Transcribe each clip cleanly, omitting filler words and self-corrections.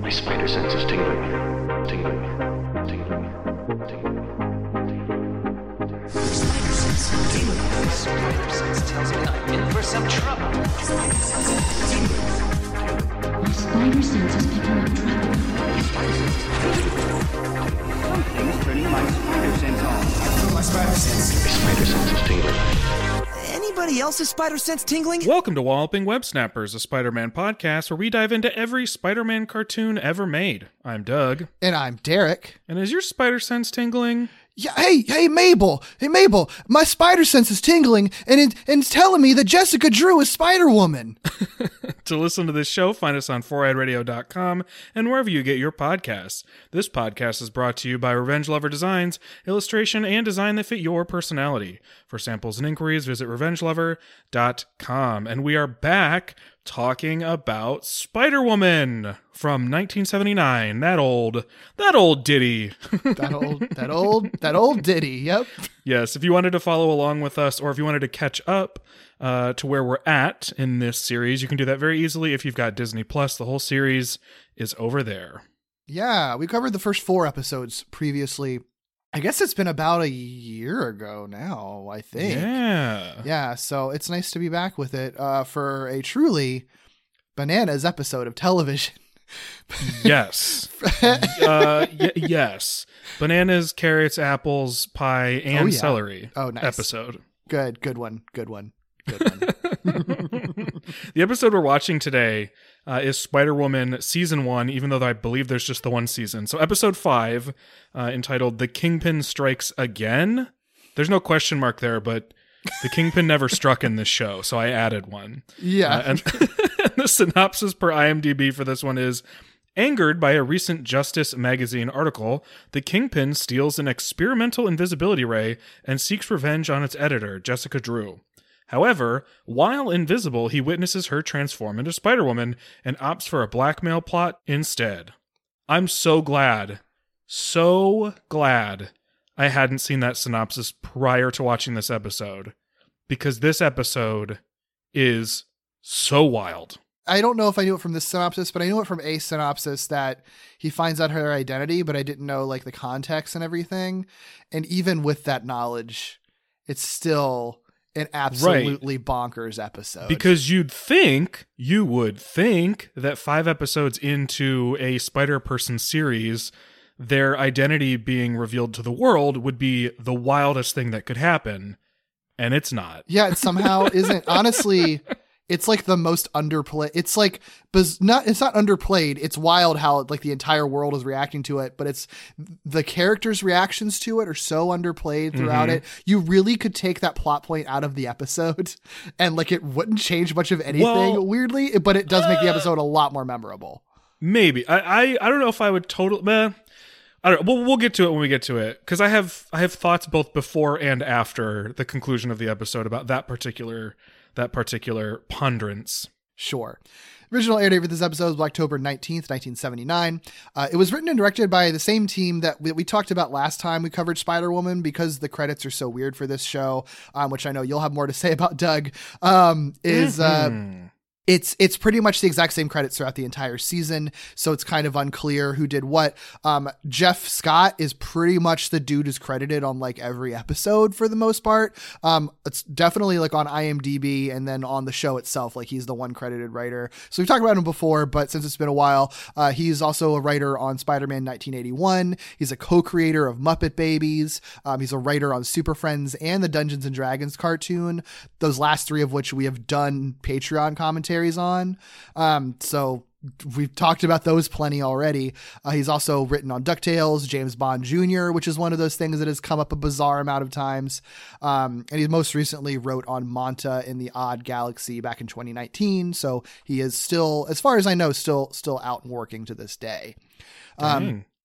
My spider sense is tingling, tingling, tingling, tingling. Spider sense tells me I'm in for some trouble. Spider sense is tingling. My spider sense is picking up trouble. Something's turning my spider sense on. My spider sense is tingling. Anybody else's spider sense tingling? Welcome to Walloping Web Snappers, a Spider Man podcast where we dive into every Spider Man cartoon ever made. I'm Doug. And I'm Derek. And is your spider sense tingling? Yeah, hey Mabel, my spider sense is tingling and it's telling me that Jessica Drew is Spider-Woman. To listen to this show, find us on foureyedradio.com and wherever you get your podcasts. This podcast is brought to you by Revenge Lover Designs, illustration and design that fit your personality. For samples and inquiries, visit revengelover.com. And we are back talking about Spider-Woman from 1979. That old ditty. that old ditty, yep. Yes, if you wanted to follow along with us or if you wanted to catch up to where we're at in this series, you can do that very easily if you've got Disney Plus. The whole series is over there. Yeah, we covered the first 4 episodes previously. I guess it's been about a year ago now, I think. Yeah, so it's nice to be back with it for a truly bananas episode of television. Yes. Yes. Bananas, carrots, apples, pie, and celery. Oh, nice. Episode. Good one. The episode we're watching today is Spider-Woman Season 1, even though I believe there's just the one season. So Episode 5, entitled The Kingpin Strikes Again. There's no question mark there, but the Kingpin never struck in this show, so I added one. Yeah. And the synopsis per IMDb for this one is, angered by a recent Justice Magazine article, the Kingpin steals an experimental invisibility ray and seeks revenge on its editor, Jessica Drew. However, while invisible, he witnesses her transform into Spider-Woman and opts for a blackmail plot instead. I'm so glad I hadn't seen that synopsis prior to watching this episode, because this episode is so wild. I don't know if I knew it from this synopsis, but I knew it from a synopsis that he finds out her identity, but I didn't know like the context and everything. And even with that knowledge, it's still an absolutely bonkers episode. Because you would think that 5 episodes into a Spider-Person series, their identity being revealed to the world would be the wildest thing that could happen. And it's not. Yeah, it somehow isn't. Honestly, it's like the most underplayed. It's like, it's not underplayed. It's wild how like the entire world is reacting to it, but it's the characters' reactions to it are so underplayed throughout it. You really could take that plot point out of the episode and like it wouldn't change much of anything, weirdly, but it does make the episode a lot more memorable. Maybe. I don't know if I would totally, I don't know. We'll get to it when we get to it, because I have thoughts both before and after the conclusion of the episode about that particular ponderance. Sure. Original air date for this episode was October 19th, 1979. It was written and directed by the same team that we talked about last time we covered Spider-Woman, because the credits are so weird for this show, which I know you'll have more to say about, Doug, It's pretty much the exact same credits throughout the entire season, so it's kind of unclear who did what. Jeff Scott is pretty much the dude who's credited on like every episode for the most part. It's definitely like on IMDb and then on the show itself, like he's the one credited writer. So we've talked about him before, but since it's been a while, he's also a writer on Spider Man 1981. He's a co-creator of Muppet Babies. He's a writer on Super Friends and the Dungeons and Dragons cartoon, those last 3 of which we have done Patreon commentary on. So we've talked about those plenty already. He's also written on DuckTales, James Bond Jr., which is one of those things that has come up a bizarre amount of times. And he most recently wrote on Manta in the Odd Galaxy back in 2019. So he is still, as far as I know, still out and working to this day.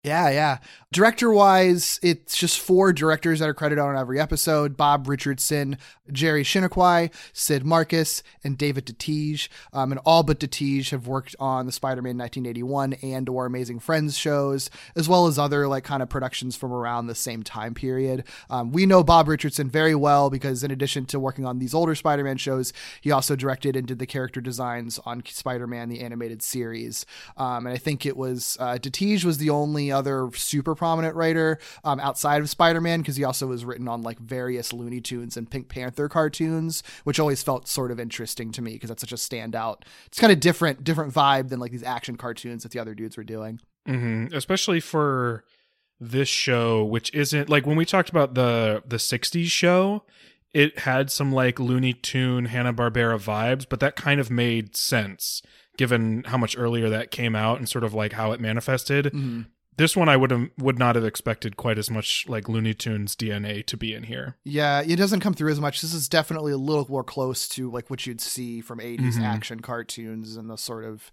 Yeah, yeah. Director-wise, it's just four directors that are credited on every episode. Bob Richardson, Jerry Shinerquay, Sid Marcus, and David Detiege. And all but Detiege have worked on the Spider Man 1981 and or Amazing Friends shows, as well as other like kind of productions from around the same time period. We know Bob Richardson very well because in addition to working on these older Spider-Man shows, he also directed and did the character designs on Spider Man the Animated Series. And I think it was Detiege was the only other super prominent writer outside of Spider-Man, because he also was written on like various Looney Tunes and Pink Panther cartoons, which always felt sort of interesting to me because that's such a standout. It's kind of different vibe than like these action cartoons that the other dudes were doing. Mm-hmm. Especially for this show, which isn't like when we talked about the 60s show, it had some like Looney Tune Hanna-Barbera vibes, but that kind of made sense given how much earlier that came out and sort of like how it manifested. Mm-hmm. This one I would not have expected quite as much like Looney Tunes DNA to be in here. Yeah, it doesn't come through as much. This is definitely a little more close to like what you'd see from 80s mm-hmm. action cartoons and the sort of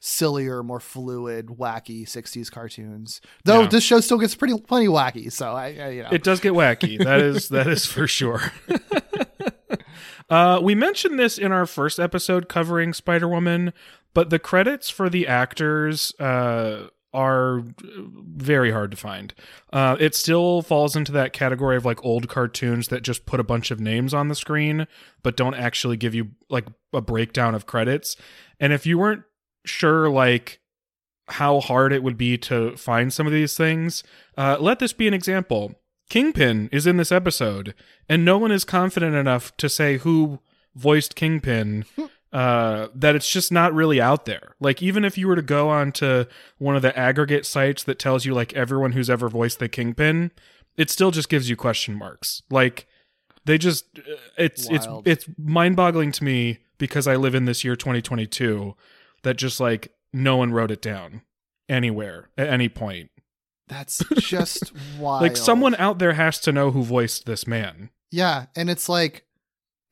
sillier, more fluid, wacky 60s cartoons. Though This show still gets plenty wacky, so I you know. It does get wacky. That is for sure. We mentioned this in our first episode covering Spider-Woman, but the credits for the actors are very hard to find. It still falls into that category of like old cartoons that just put a bunch of names on the screen but don't actually give you like a breakdown of credits. And if you weren't sure like how hard it would be to find some of these things, let this be an example. Kingpin is in this episode and no one is confident enough to say who voiced Kingpin. That it's just not really out there. Like, even if you were to go onto one of the aggregate sites that tells you like everyone who's ever voiced the Kingpin, it still just gives you question marks. Like, they just it's mind-boggling to me because I live in this year 2022 that just like no one wrote it down anywhere at any point. That's just wild. Like, someone out there has to know who voiced this man. Yeah, and it's like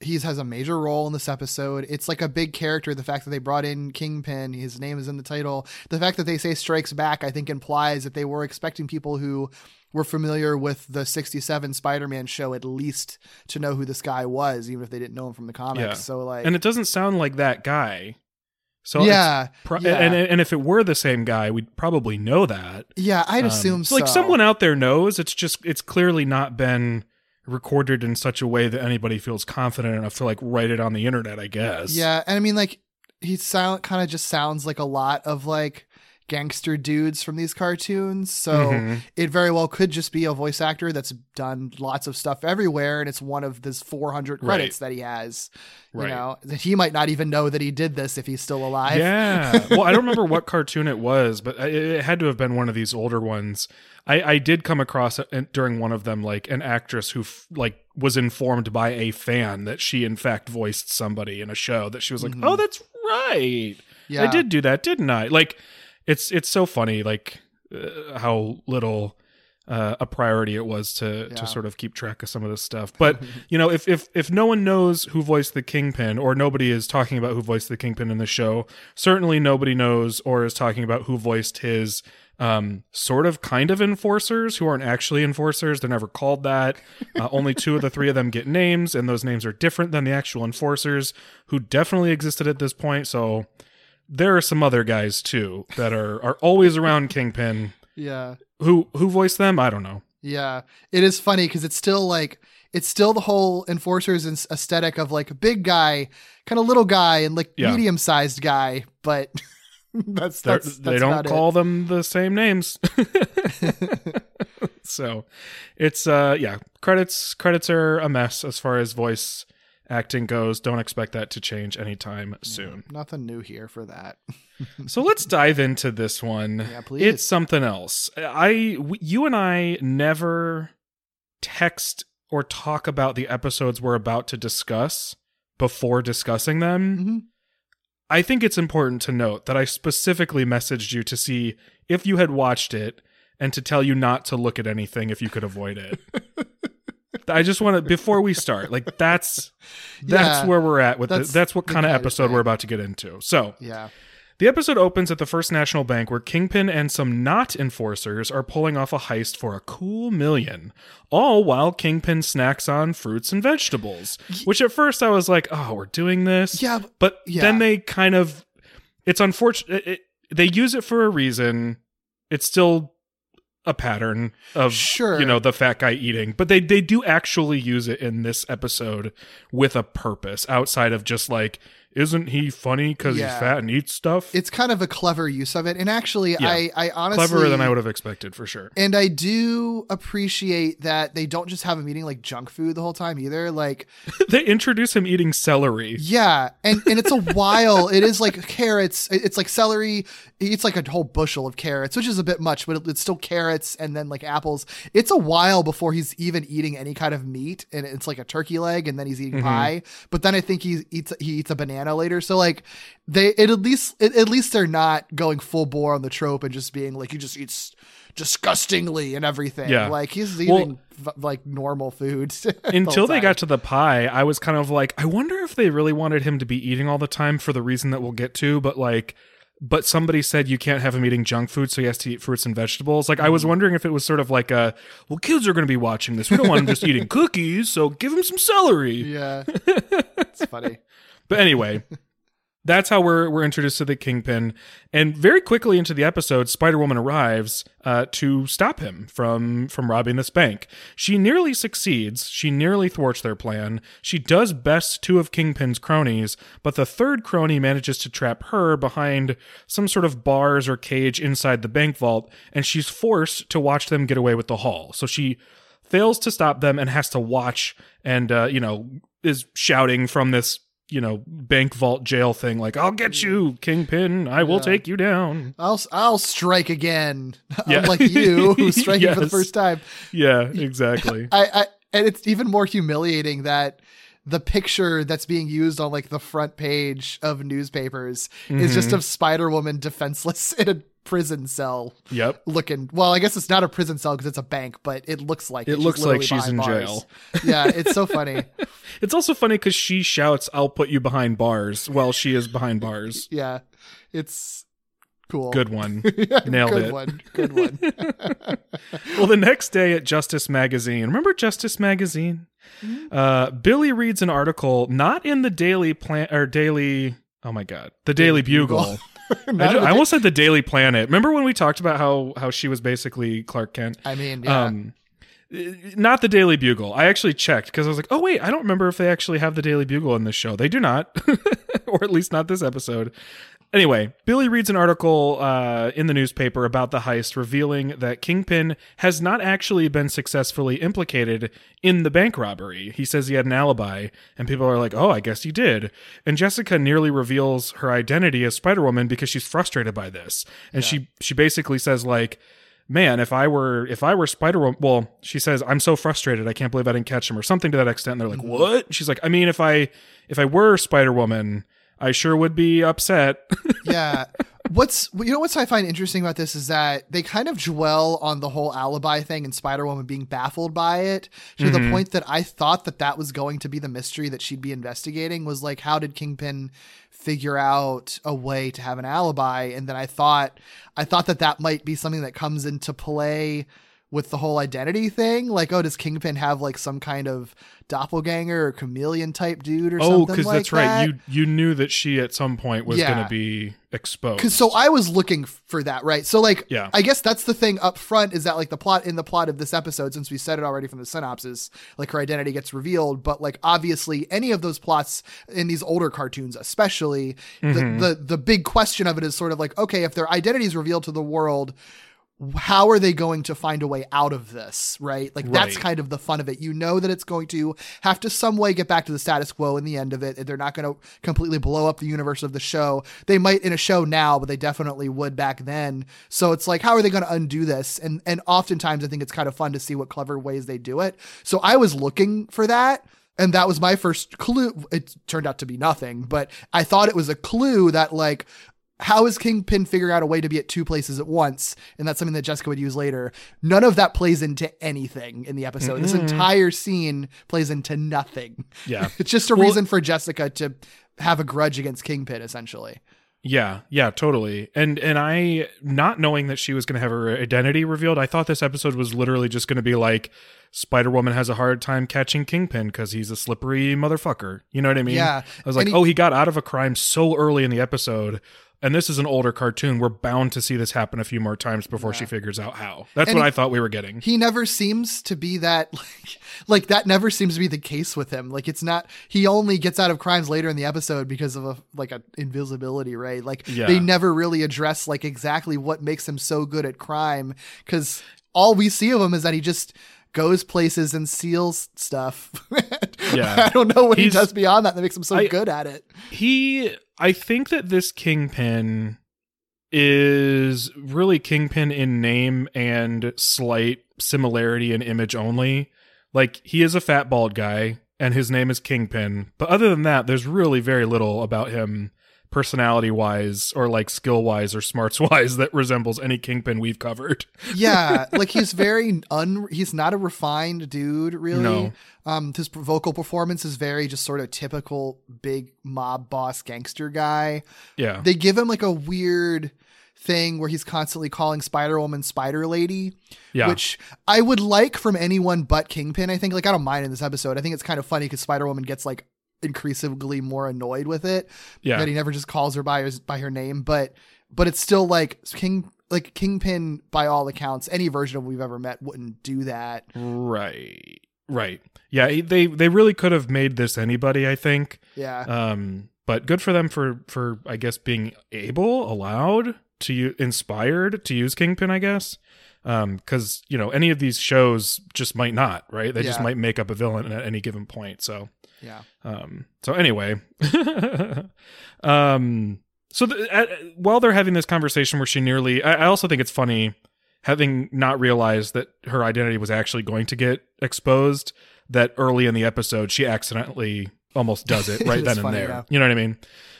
he has a major role in this episode. It's like a big character. The fact that they brought in Kingpin, his name is in the title. The fact that they say Strikes Back, I think, implies that they were expecting people who were familiar with the 67 Spider-Man show at least to know who this guy was, even if they didn't know him from the comics. Yeah. So like, and it doesn't sound like that guy. So yeah, and if it were the same guy, we'd probably know that. Yeah, I'd assume so. Like, someone out there knows. It's just, it's clearly not been recorded in such a way that anybody feels confident enough to like write it on the internet, I guess. Yeah. And I mean, like, he kind of just sounds like a lot of like gangster dudes from these cartoons. So It very well could just be a voice actor that's done lots of stuff everywhere. And it's one of these 400 credits that he has, you know, that he might not even know that he did this if he's still alive. Yeah. Well, I don't remember what cartoon it was, but it had to have been one of these older ones. I did come across during one of them, like an actress who like was informed by a fan that she in fact voiced somebody in a show that she was like, oh, that's right. Yeah. I did do that, didn't I? Like, it's so funny, like how little a priority it was to sort of keep track of some of this stuff. But you know, if no one knows who voiced the Kingpin, or nobody is talking about who voiced the Kingpin in the show, certainly nobody knows or is talking about who voiced his sort of kind of enforcers who aren't actually enforcers. They're never called that. Only two of the three of them get names, and those names are different than the actual enforcers who definitely existed at this point. So there are some other guys too that are always around Kingpin. Yeah. Who voiced them? I don't know. Yeah. It is funny because it's still like, it's still the whole enforcers aesthetic of like big guy, kind of little guy, and like medium sized guy, but they don't call them the same names. So it's credits are a mess as far as voice acting goes. Don't expect that to change anytime soon. Nothing new here for that. So let's dive into this one. Yeah, please. It's something else. You and I never text or talk about the episodes we're about to discuss before discussing them. Mm-hmm. I think it's important to note that I specifically messaged you to see if you had watched it and to tell you not to look at anything if you could avoid it. I just want to, before we start, like that's where we're at with this. That's what kind of episode we're about to get into. So The episode opens at the First National Bank, where Kingpin and some not enforcers are pulling off a heist for a cool $1 million, all while Kingpin snacks on fruits and vegetables, which at first I was like, oh, we're doing this. Yeah. But then they kind of, it's unfortunate. They use it for a reason. It's still a pattern of, you know, the fat guy eating, but they do actually use it in this episode with a purpose outside of just like, isn't he funny because he's fat and eats stuff? It's kind of a clever use of it. And actually, I honestly... cleverer than I would have expected, for sure. And I do appreciate that they don't just have him eating like junk food the whole time either. Like they introduce him eating celery. Yeah. And it's a while. It is like carrots. It's like celery. It's like a whole bushel of carrots, which is a bit much, but it's still carrots and then like apples. It's a while before he's even eating any kind of meat. And it's like a turkey leg, and then he's eating pie. But then I think he eats a banana later. So like at least they're not going full bore on the trope and just being like, he just eats disgustingly and everything. Yeah. Like he's eating like normal food. Until they got to the pie, I was kind of like, I wonder if they really wanted him to be eating all the time for the reason that we'll get to, but somebody said you can't have him eating junk food, so he has to eat fruits and vegetables. Like, I was wondering if it was sort of like a, well, kids are going to be watching this. We don't want him just eating cookies, so give him some celery. Yeah. It's funny. But anyway, that's how we're introduced to the Kingpin. And very quickly into the episode, Spider-Woman arrives to stop him from robbing this bank. She nearly succeeds. She nearly thwarts their plan. She does best two of Kingpin's cronies, but the third crony manages to trap her behind some sort of bars or cage inside the bank vault, and she's forced to watch them get away with the haul. So she fails to stop them and has to watch and, is shouting from this bank vault jail thing, like, I'll get you, Kingpin. I will take you down. I'll strike again. Yeah. Unlike you, who's striking for the first time. Yeah, exactly. I and it's even more humiliating that the picture that's being used on like the front page of newspapers is just of Spider-Woman defenseless in a prison cell. Yep. Looking, well, I guess it's not a prison cell because it's a bank, but it looks like it looks like she's in jail. Yeah, it's so funny. It's also funny because she shouts, I'll put you behind bars, while she is behind bars. Yeah, it's cool. Good one. Nailed it. Good one. Well, the next day at Justice Magazine, remember Justice Magazine? Mm-hmm. Billy reads an article, not in the Daily Bugle. I almost said the Daily Planet. Remember when we talked about how she was basically Clark Kent? I mean, yeah. Not the Daily Bugle. I actually checked because I was like, oh, wait, I don't remember if they actually have the Daily Bugle in this show. They do not, or at least not this episode. Anyway, Billy reads an article in the newspaper about the heist, revealing that Kingpin has not actually been successfully implicated in the bank robbery. He says he had an alibi, and people are like, oh, I guess he did. And Jessica nearly reveals her identity as Spider-Woman because she's frustrated by this. And she basically says, like, man, if I were Spider-Woman, well, she says, I'm so frustrated, I can't believe I didn't catch him, or something to that extent. And they're like, what? She's like, I mean, if I were Spider-Woman, I sure would be upset. Yeah. What's I find interesting about this is that they kind of dwell on the whole alibi thing and Spider-Woman being baffled by it to the point that I thought that was going to be the mystery that she'd be investigating, was like, how did Kingpin figure out a way to have an alibi? And then I thought that might be something that comes into play with the whole identity thing. Like, oh, does Kingpin have like some kind of doppelganger or chameleon type dude or something like that? Oh, because that's right. You knew that she at some point was going to be exposed. So I was looking for that, right? So like, I guess that's the thing up front, is that like the plot of this episode, since we said it already from the synopsis, like her identity gets revealed, but like obviously any of those plots in these older cartoons, especially the big question of it is sort of like, okay, if their identity is revealed to the world, how are they going to find a way out of this, right? Like, that's kind of the fun of it. You know that it's going to have to some way get back to the status quo in the end of it. They're not going to completely blow up the universe of the show. They might in a show now, but they definitely would back then. So it's like, how are they going to undo this? And oftentimes I think it's kind of fun to see what clever ways they do it. So I was looking for that. And that was my first clue. It turned out to be nothing, but I thought it was a clue that like, how is Kingpin figuring out a way to be at two places at once? And that's something that Jessica would use later. None of that plays into anything in the episode. This entire scene plays into nothing. Yeah. It's just a reason for Jessica to have a grudge against Kingpin, essentially. Yeah, totally. And I, not knowing that she was going to have her identity revealed, I thought this episode was literally just going to be like, Spider-Woman has a hard time catching Kingpin because he's a slippery motherfucker. You know what I mean? Yeah. I was like, he got out of a crime so early in the episode. And this is an older cartoon. We're bound to see this happen a few more times before she figures out how. That's what I thought we were getting. He never seems to be that, like that never seems to be the case with him. Like it's not, he only gets out of crimes later in the episode because of an invisibility ray. Like they never really address like exactly what makes him so good at crime. Cause all we see of him is that he just goes places and steals stuff. Yeah. I don't know what he does beyond that makes him so good at it. I think that this Kingpin is really Kingpin in name and slight similarity in image only. Like, he is a fat, bald guy, and his name is Kingpin. But other than that, there's really very little about him personality-wise or, like, skill-wise or smarts-wise that resembles any Kingpin we've covered. Yeah, like, he's very he's not a refined dude, really. No. His vocal performance is very just sort of typical big mob boss gangster guy. Yeah. They give him like a weird thing where he's constantly calling Spider-Woman Spider Lady, which I would like from anyone but Kingpin. I think like I don't mind in this episode. I think it's kind of funny because Spider-Woman gets like increasingly more annoyed with it. Yeah. That he never just calls her by her name, but it's still like Kingpin by all accounts, any version of we've ever met wouldn't do that. Right. Right. Yeah, they really could have made this anybody, I think. Yeah. But good for them for I guess being inspired to use Kingpin, I guess. Because any of these shows just might not, right? They just might make up a villain at any given point. So yeah. So anyway, so while they're having this conversation where she nearly, I also think it's funny, having not realized that her identity was actually going to get exposed, that early in the episode, she accidentally almost does it right then and there. Yeah. You know what I mean?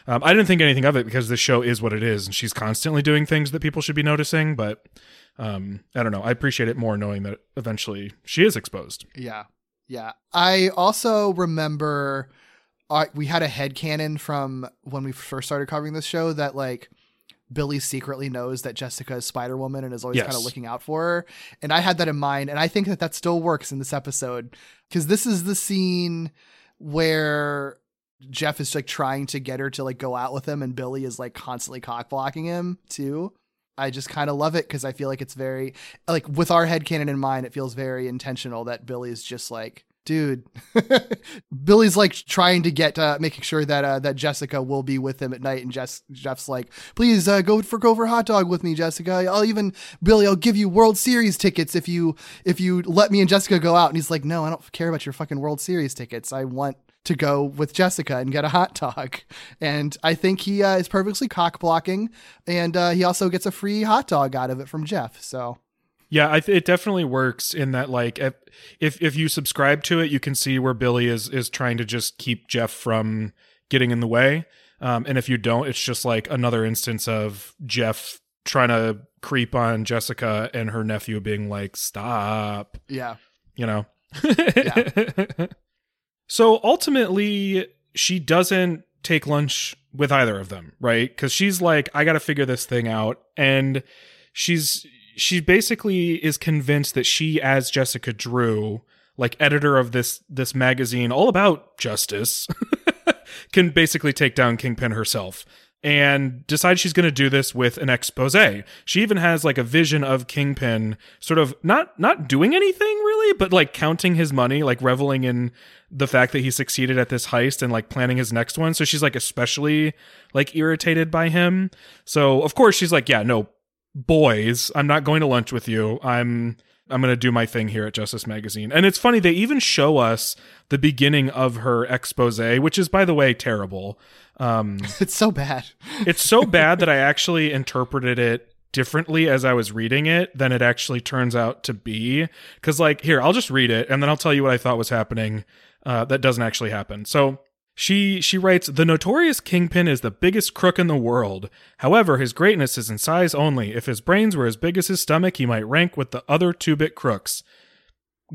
I didn't think anything of it because this show is what it is, and she's constantly doing things that people should be noticing, but I don't know. I appreciate it more knowing that eventually she is exposed. Yeah. Yeah. I also remember we had a headcanon from when we first started covering this show that like, Billy secretly knows that Jessica is Spider-Woman and is always kind of looking out for her. And I had that in mind. And I think that still works in this episode because this is the scene where Jeff is like trying to get her to like go out with him. And Billy is like constantly cock blocking him too. I just kind of love it because I feel like it's very like with our headcanon in mind, it feels very intentional that Billy is just like, dude, Billy's like trying to get making sure that Jessica will be with him at night, and Jeff's like, please go for hot dog with me, Jessica. I'll give you World Series tickets if you let me and Jessica go out. And he's like, no, I don't care about your fucking World Series tickets. I want to go with Jessica and get a hot dog. And I think he is purposely cock blocking, and he also gets a free hot dog out of it from Jeff. So. Yeah, it definitely works in that, like, if you subscribe to it, you can see where Billy is trying to just keep Jeff from getting in the way. And if you don't, it's just, like, another instance of Jeff trying to creep on Jessica and her nephew being like, stop. Yeah. You know? Yeah. So, ultimately, she doesn't take lunch with either of them, right? Because she's like, I got to figure this thing out. And she basically is convinced that she, as Jessica Drew, like editor of this magazine all about justice, can basically take down Kingpin herself, and decides she's going to do this with an expose. She even has like a vision of Kingpin sort of not doing anything really, but like counting his money, like reveling in the fact that he succeeded at this heist and like planning his next one. So she's like especially like irritated by him. So of course she's like, yeah, no, boys, I'm not going to lunch with you. I'm going to do my thing here at Justice Magazine. And it's funny, they even show us the beginning of her expose, which is, by the way, terrible. It's so bad. It's so bad that I actually interpreted it differently as I was reading it than it actually turns out to be. Because, like, here, I'll just read it, and then I'll tell you what I thought was happening that doesn't actually happen. So She writes, the notorious Kingpin is the biggest crook in the world. However, his greatness is in size only. If his brains were as big as his stomach, he might rank with the other two-bit crooks.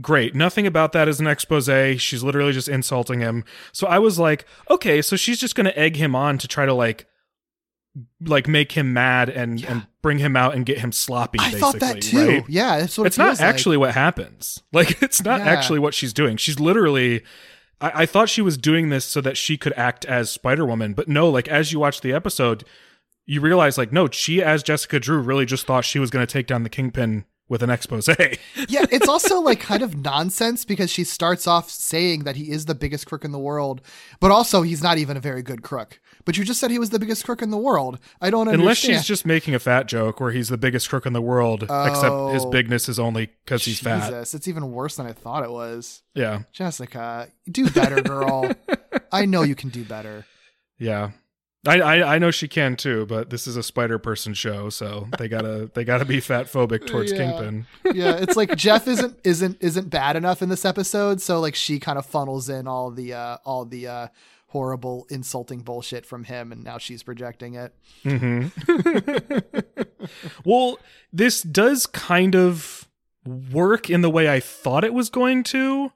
Great. Nothing about that is an expose. She's literally just insulting him. So I was like, okay, so she's just going to egg him on to try to like like make him mad and bring him out and get him sloppy. I thought that too. Right? Yeah, that's what it's not actually like. What happens. Like it's not actually what she's doing. She's literally. I thought she was doing this so that she could act as Spider-Woman, but no. Like as you watch the episode, you realize like no, she as Jessica Drew really just thought she was going to take down the Kingpin with an expose. Yeah, it's also like kind of nonsense because she starts off saying that he is the biggest crook in the world, but also he's not even a very good crook. But you just said he was the biggest crook in the world. I don't understand. Unless she's just making a fat joke where he's the biggest crook in the world, except his bigness is only because he's fat. Jesus, it's even worse than I thought it was. Yeah. Jessica, do better, girl. I know you can do better. Yeah. I know she can too, but this is a spider person show, so they gotta be fat phobic towards Kingpin. Yeah, it's like Jeff isn't bad enough in this episode, so like she kind of funnels in all the horrible insulting bullshit from him, and now she's projecting it. Mm-hmm. Well, this does kind of work in the way I thought it was going to,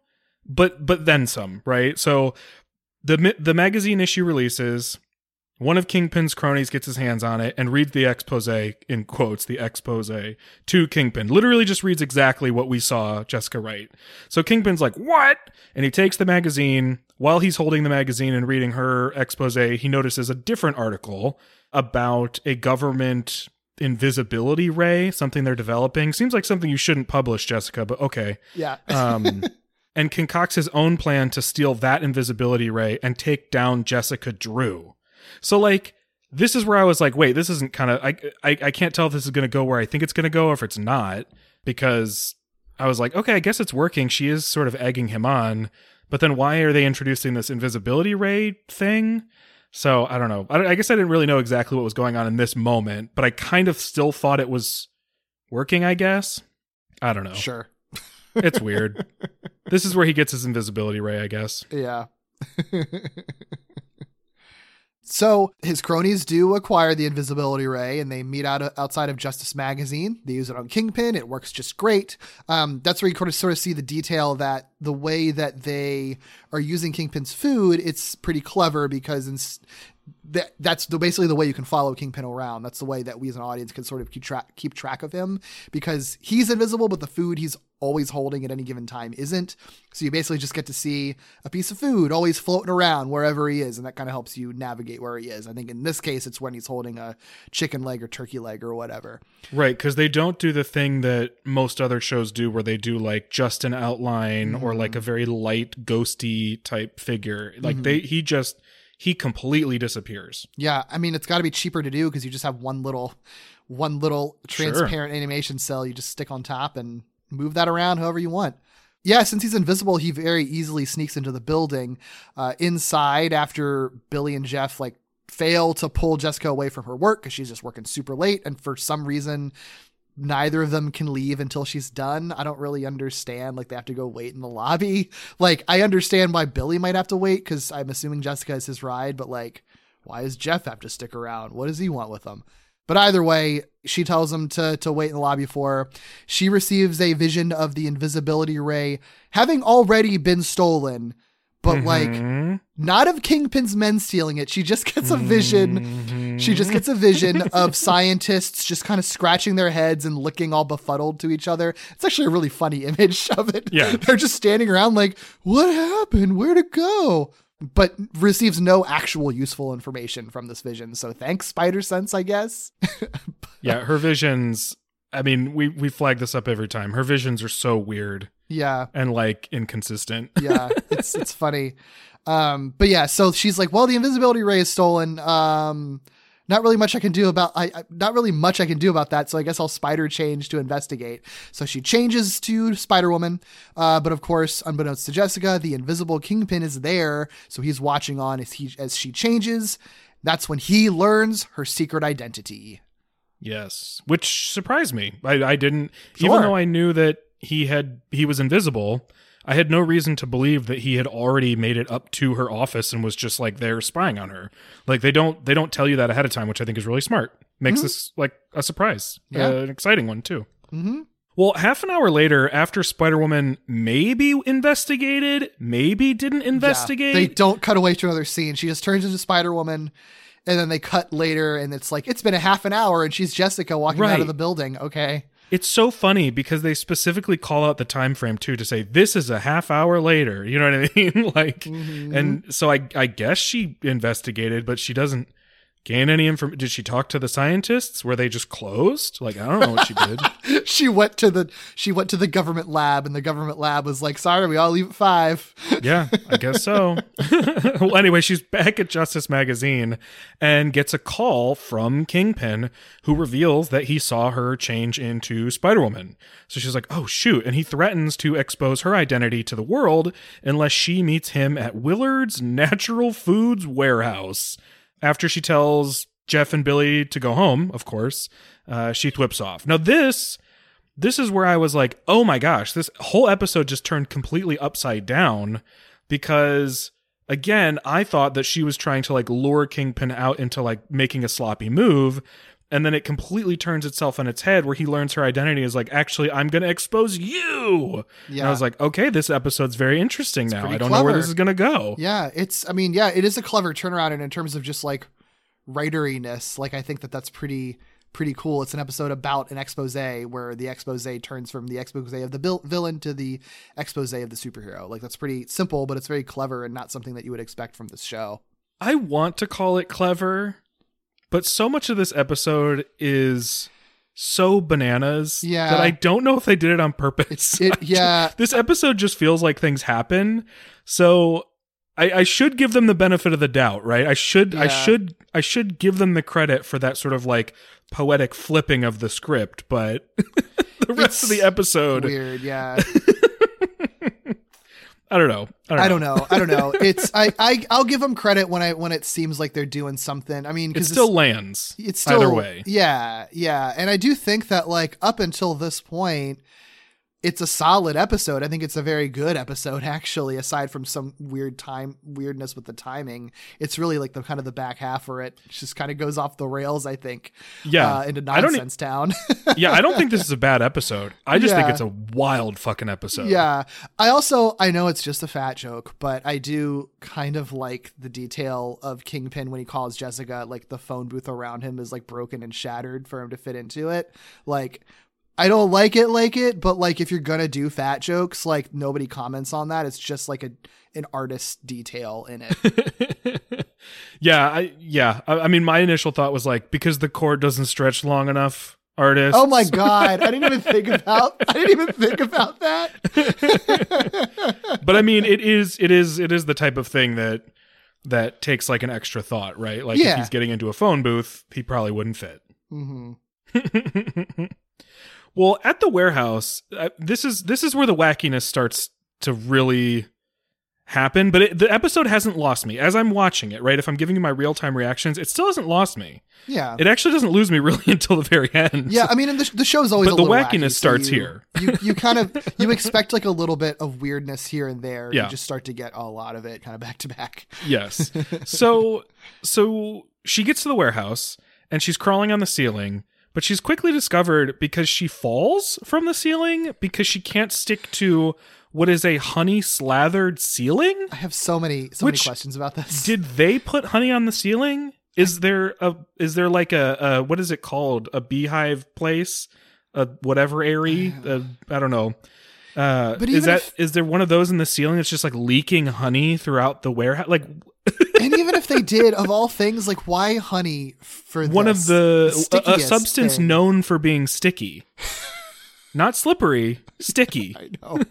but then some, right? So the magazine issue releases. One of Kingpin's cronies gets his hands on it and reads the expose, in quotes, the expose, to Kingpin. Literally just reads exactly what we saw Jessica write. So Kingpin's like, what? And he takes the magazine. While he's holding the magazine and reading her expose, he notices a different article about a government invisibility ray, something they're developing. Seems like something you shouldn't publish, Jessica, but okay. Yeah. And concocts his own plan to steal that invisibility ray and take down Jessica Drew. So like, this is where I was like, wait, this isn't kind of, I can't tell if this is going to go where I think it's going to go or if it's not, because I was like, okay, I guess it's working. She is sort of egging him on, but then why are they introducing this invisibility ray thing? So I don't know. I guess I didn't really know exactly what was going on in this moment, but I kind of still thought it was working, I guess. I don't know. Sure. It's weird. This is where he gets his invisibility ray, I guess. Yeah. So his cronies do acquire the invisibility ray and they meet outside of Justice Magazine. They use it on Kingpin. It works just great. That's where you sort of see the detail that the way that they are using Kingpin's food, it's pretty clever because that's basically the way you can follow Kingpin around. That's the way that we as an audience can sort of keep track of him because he's invisible, but the food he's always holding at any given time isn't. So you basically just get to see a piece of food always floating around wherever he is. And that kind of helps you navigate where he is. I think in this case, it's when he's holding a chicken leg or turkey leg or whatever. Right. Cause they don't do the thing that most other shows do where they do like just an outline or like a very light ghosty type figure. Like he completely disappears. Yeah. I mean, it's gotta be cheaper to do cause you just have one little transparent animation cell you just stick on top and move that around however you want. Yeah, since he's invisible, he very easily sneaks into the building inside after Billy and Jeff like fail to pull Jessica away from her work because she's just working super late. And for some reason, neither of them can leave until she's done. I don't really understand. Like they have to go wait in the lobby. Like I understand why Billy might have to wait because I'm assuming Jessica is his ride. But like, why does Jeff have to stick around? What does he want with them? But either way, she tells him to wait in the lobby for her. She receives a vision of the invisibility ray having already been stolen, but like not of Kingpin's men stealing it. She just gets a vision. She just gets a vision of scientists just kind of scratching their heads and looking all befuddled to each other. It's actually a really funny image of it. Yeah. They're just standing around like, what happened? Where'd it go? But receives no actual useful information from this vision. So thanks, Spider Sense, I guess. Yeah, her visions, I mean, we flag this up every time. Her visions are so weird. Yeah. And like inconsistent. Yeah, it's funny. But yeah, so she's like, well, the invisibility ray is stolen. Not really much I can do about that. So I guess I'll spider change to investigate. So she changes to Spider-Woman. But of course, unbeknownst to Jessica, the invisible Kingpin is there. So he's watching on as she changes. That's when he learns her secret identity. Yes. Which surprised me. I didn't, even though I knew that he was invisible, I had no reason to believe that he had already made it up to her office and was just like there spying on her. Like they don't tell you that ahead of time, which I think is really smart. Makes this like a surprise, an exciting one too. Mm-hmm. Well, half an hour later, after Spider-Woman maybe investigated, maybe didn't investigate. Yeah, they don't cut away to another scene. She just turns into Spider-Woman And then they cut later and it's like, it's been a half an hour and she's Jessica walking out of the building. Okay. It's so funny because they specifically call out the time frame too to say, this is a half hour later. You know what I mean? Like, and so I guess she investigated, but she doesn't gain any information. Did she talk to the scientists? Were they just closed? Like, I don't know what she did. She went to the government lab, and the government lab was like, sorry, we all leave at 5. Yeah, I guess so. Well, anyway, she's back at Justice Magazine and gets a call from Kingpin, who reveals that he saw her change into Spider-Woman. So she's like, oh, shoot. And he threatens to expose her identity to the world unless she meets him at Willard's Natural Foods Warehouse. After she tells Jeff and Billy to go home, of course, she whips off. Now, this is where I was like, oh my gosh, this whole episode just turned completely upside down because, again, I thought that she was trying to like lure Kingpin out into like making a sloppy move. And then it completely turns itself on its head where he learns her identity is like, actually, I'm going to expose you. Yeah. And I was like, okay, this episode's very interesting now. I don't know where this is going to go. Yeah, it is a clever turnaround. And in terms of just like writeriness, like I think that's pretty cool. It's an episode about an expose where the expose turns from the expose of the villain to the expose of the superhero. Like that's pretty simple, but it's very clever and not something that you would expect from this show. I want to call it clever. But so much of this episode is so bananas that I don't know if they did it on purpose. This episode just feels like things happen. So I should give them the benefit of the doubt, right? I should give them the credit for that sort of like poetic flipping of the script, but the rest of the episode weird, yeah. I don't know. It's I'll give them credit when it seems like they're doing something. I mean, because it still lands. It's still, either way. Yeah. And I do think that like up until this point, it's a solid episode. I think it's a very good episode, actually. Aside from some weirdness with the timing, it's really like the kind of the back half where it just kind of goes off the rails. I think. Yeah, into nonsense town. Yeah, I don't think this is a bad episode. I just think it's a wild fucking episode. Yeah. I know it's just a fat joke, but I do kind of like the detail of Kingpin when he calls Jessica, like the phone booth around him is like broken and shattered for him to fit into it. Like, I don't like it, but like if you're going to do fat jokes, like nobody comments on that. It's just like an artist detail in it. I mean, my initial thought was like, because the cord doesn't stretch long enough. Artists. Oh my God. I didn't even think about that. But I mean, it is the type of thing that takes like an extra thought, right? Like if he's getting into a phone booth, he probably wouldn't fit. Mm-hmm. Well, at the warehouse, this is where the wackiness starts to really happen. But the episode hasn't lost me as I'm watching it, right? If I'm giving you my real-time reactions, it still hasn't lost me. Yeah. It actually doesn't lose me really until the very end. Yeah, I mean, and the show's always but a little wacky. But the wackiness starts here. You kind of, you expect like a little bit of weirdness here and there. Yeah. You just start to get a lot of it kind of back to back. Yes. So she gets to the warehouse and she's crawling on the ceiling, but she's quickly discovered because she falls from the ceiling because she can't stick to what is a honey slathered ceiling? I have so many questions about this. Did they put honey on the ceiling? Is there like a what is it called? A beehive place? A whatever airy? I don't know. But is there one of those in the ceiling that's just like leaking honey throughout the warehouse? Like, and even if they did, of all things, like why honey for one of the substance thing known for being sticky? Not slippery, sticky. I know.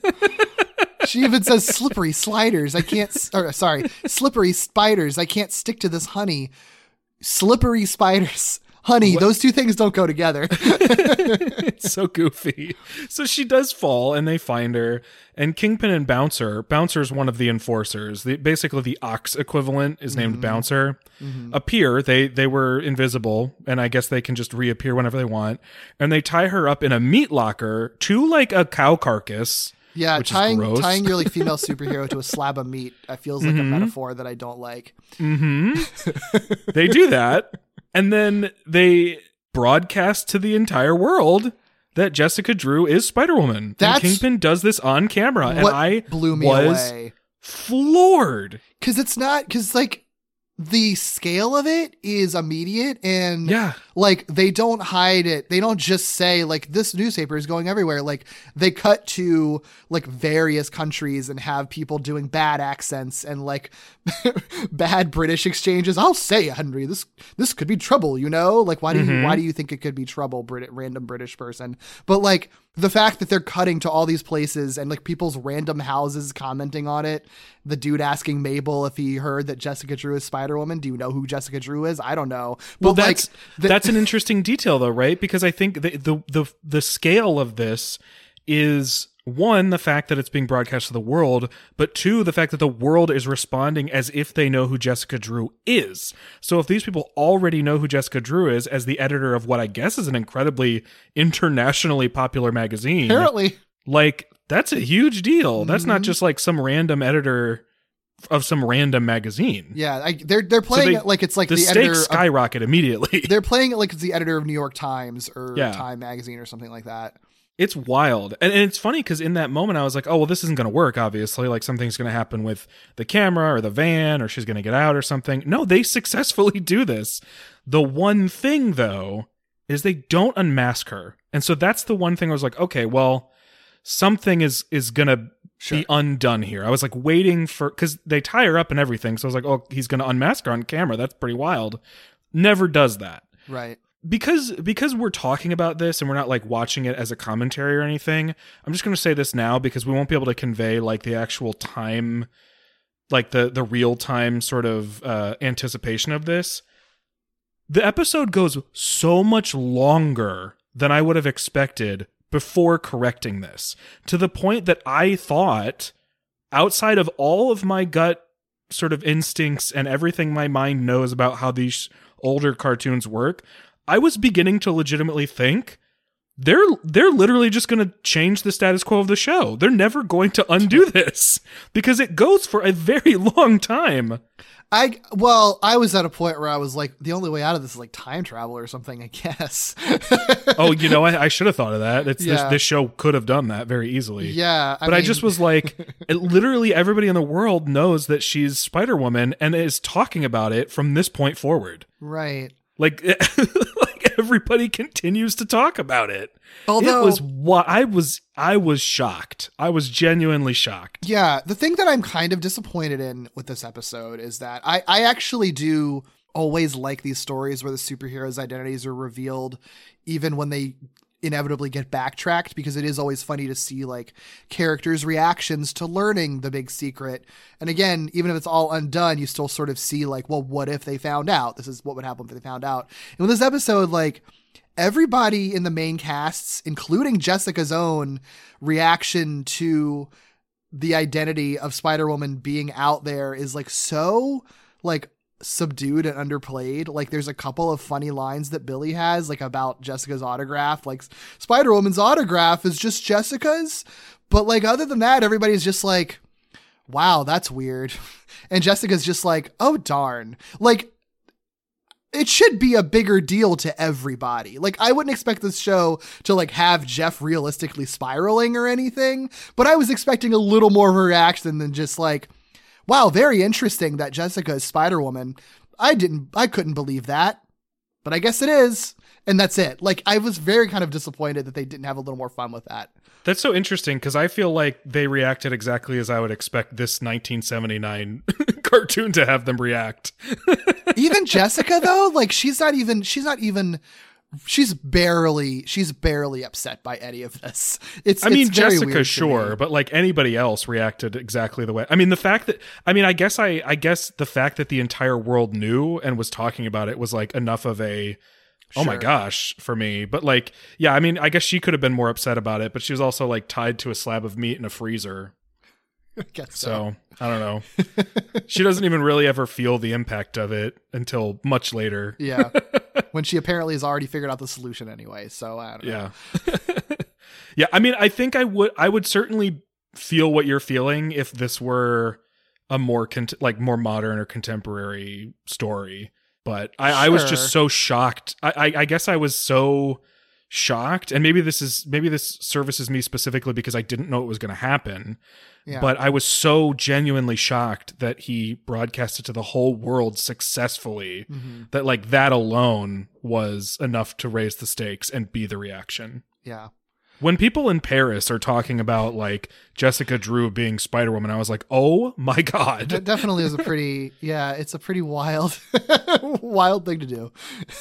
She even says slippery sliders. Slippery spiders. I can't stick to this honey. Slippery spiders. Honey, what? Those two things don't go together. It's so goofy. So she does fall and they find her. And Kingpin and Bouncer. Bouncer's one of the enforcers. Basically the Ox equivalent is named Bouncer. Mm-hmm. Appear. They were invisible, and I guess they can just reappear whenever they want. And they tie her up in a meat locker to like a cow carcass. Yeah, tying your like female superhero to a slab of meat. That feels like a metaphor that I don't like. Mm-hmm. They do that, and then they broadcast to the entire world that Jessica Drew is Spider-Woman. And Kingpin does this on camera, and I blew me away. Floored. Because it's not, because like the scale of it is immediate, and like they don't hide it. They don't just say like this newspaper is going everywhere. Like they cut to like various countries and have people doing bad accents and like bad British exchanges. I'll say, Henry, this could be trouble, you know? Like why do you think it could be trouble, random British person? But like the fact that they're cutting to all these places and like people's random houses commenting on it. The dude asking Mabel if he heard that Jessica Drew is Spider-Woman. Do you know who Jessica Drew is? I don't know. But well, that's, like, that's an interesting detail though, right? Because I think the scale of this is one, the fact that it's being broadcast to the world, but two, the fact that the world is responding as if they know who Jessica Drew is. So if these people already know who Jessica Drew is as the editor of what I guess is an incredibly internationally popular magazine. Apparently. Like, that's a huge deal. That's not just like some random editor of some random magazine. Yeah, they're playing it like it's like the editor skyrocket immediately. They're playing it like it's the editor of New York Times or Time Magazine or something like that. It's wild. And it's funny because in that moment I was like, oh, well, this isn't going to work, obviously. Like something's going to happen with the camera or the van or she's going to get out or something. No, they successfully do this. The one thing, though, is they don't unmask her. And so that's the one thing I was like, okay, well, something is going to be undone here. I was like waiting for, because they tie her up and everything. So I was like, oh, he's going to unmask her on camera. That's pretty wild. Never does that. Right. Because we're talking about this and we're not like watching it as a commentary or anything, I'm just going to say this now because we won't be able to convey like the actual time, like the real time sort of anticipation of this. The episode goes so much longer than I would have expected before correcting this, to the point that I thought, outside of all of my gut sort of instincts and everything my mind knows about how these older cartoons work, I was beginning to legitimately think they're literally just going to change the status quo of the show. They're never going to undo this because it goes for a very long time. I was at a point where I was like, the only way out of this is like time travel or something, I guess. Oh, you know, I should have thought of that. This show could have done that very easily. Yeah. I mean, I just was like, literally everybody in the world knows that she's Spider-Woman and is talking about it from this point forward. Right. Like everybody continues to talk about it. Although it was what I was shocked. I was genuinely shocked. Yeah. The thing that I'm kind of disappointed in with this episode is that I actually do always like these stories where the superheroes' identities are revealed even when they inevitably get backtracked, because it is always funny to see like characters' reactions to learning the big secret. And again, even if it's all undone, you still sort of see like, well, what if they found out? This is what would happen if they found out. And with this episode, like everybody in the main casts, including Jessica's own reaction to the identity of Spider-Woman being out there is like so like subdued and underplayed. Like there's a couple of funny lines that Billy has like about Jessica's autograph, like Spider-Woman's autograph is just Jessica's, but like other than that everybody's just like, wow, that's weird. And Jessica's just like, oh darn. Like it should be a bigger deal to everybody. Like I wouldn't expect this show to like have Jeff realistically spiraling or anything, but I was expecting a little more of a reaction than just like, wow, very interesting that Jessica is Spider-Woman. I couldn't believe that, but I guess it is. And that's it. Like, I was very kind of disappointed that they didn't have a little more fun with that. That's so interesting because I feel like they reacted exactly as I would expect this 1979 cartoon to have them react. Even Jessica, though, like she's barely upset by any of this. It's very Jessica, weird, sure, but like anybody else reacted exactly the way. I mean, I guess the fact that the entire world knew and was talking about it was like enough of a, oh my gosh, for me. But like, yeah, I mean, I guess she could have been more upset about it, but she was also like tied to a slab of meat in a freezer. I guess so. I don't know. She doesn't even really ever feel the impact of it until much later. Yeah. When she apparently has already figured out the solution anyway. So I don't know. Yeah. Yeah. I mean, I think I would certainly feel what you're feeling if this were a more more modern or contemporary story. But I was just so shocked. I guess I was so shocked, and maybe this services me specifically because I didn't know it was going to happen, but I was so genuinely shocked that he broadcasted to the whole world successfully that like that alone was enough to raise the stakes and be the reaction. Yeah. When people in Paris are talking about like Jessica Drew being Spider-Woman, I was like, oh my God. That definitely is a pretty, it's a pretty wild, wild thing to do.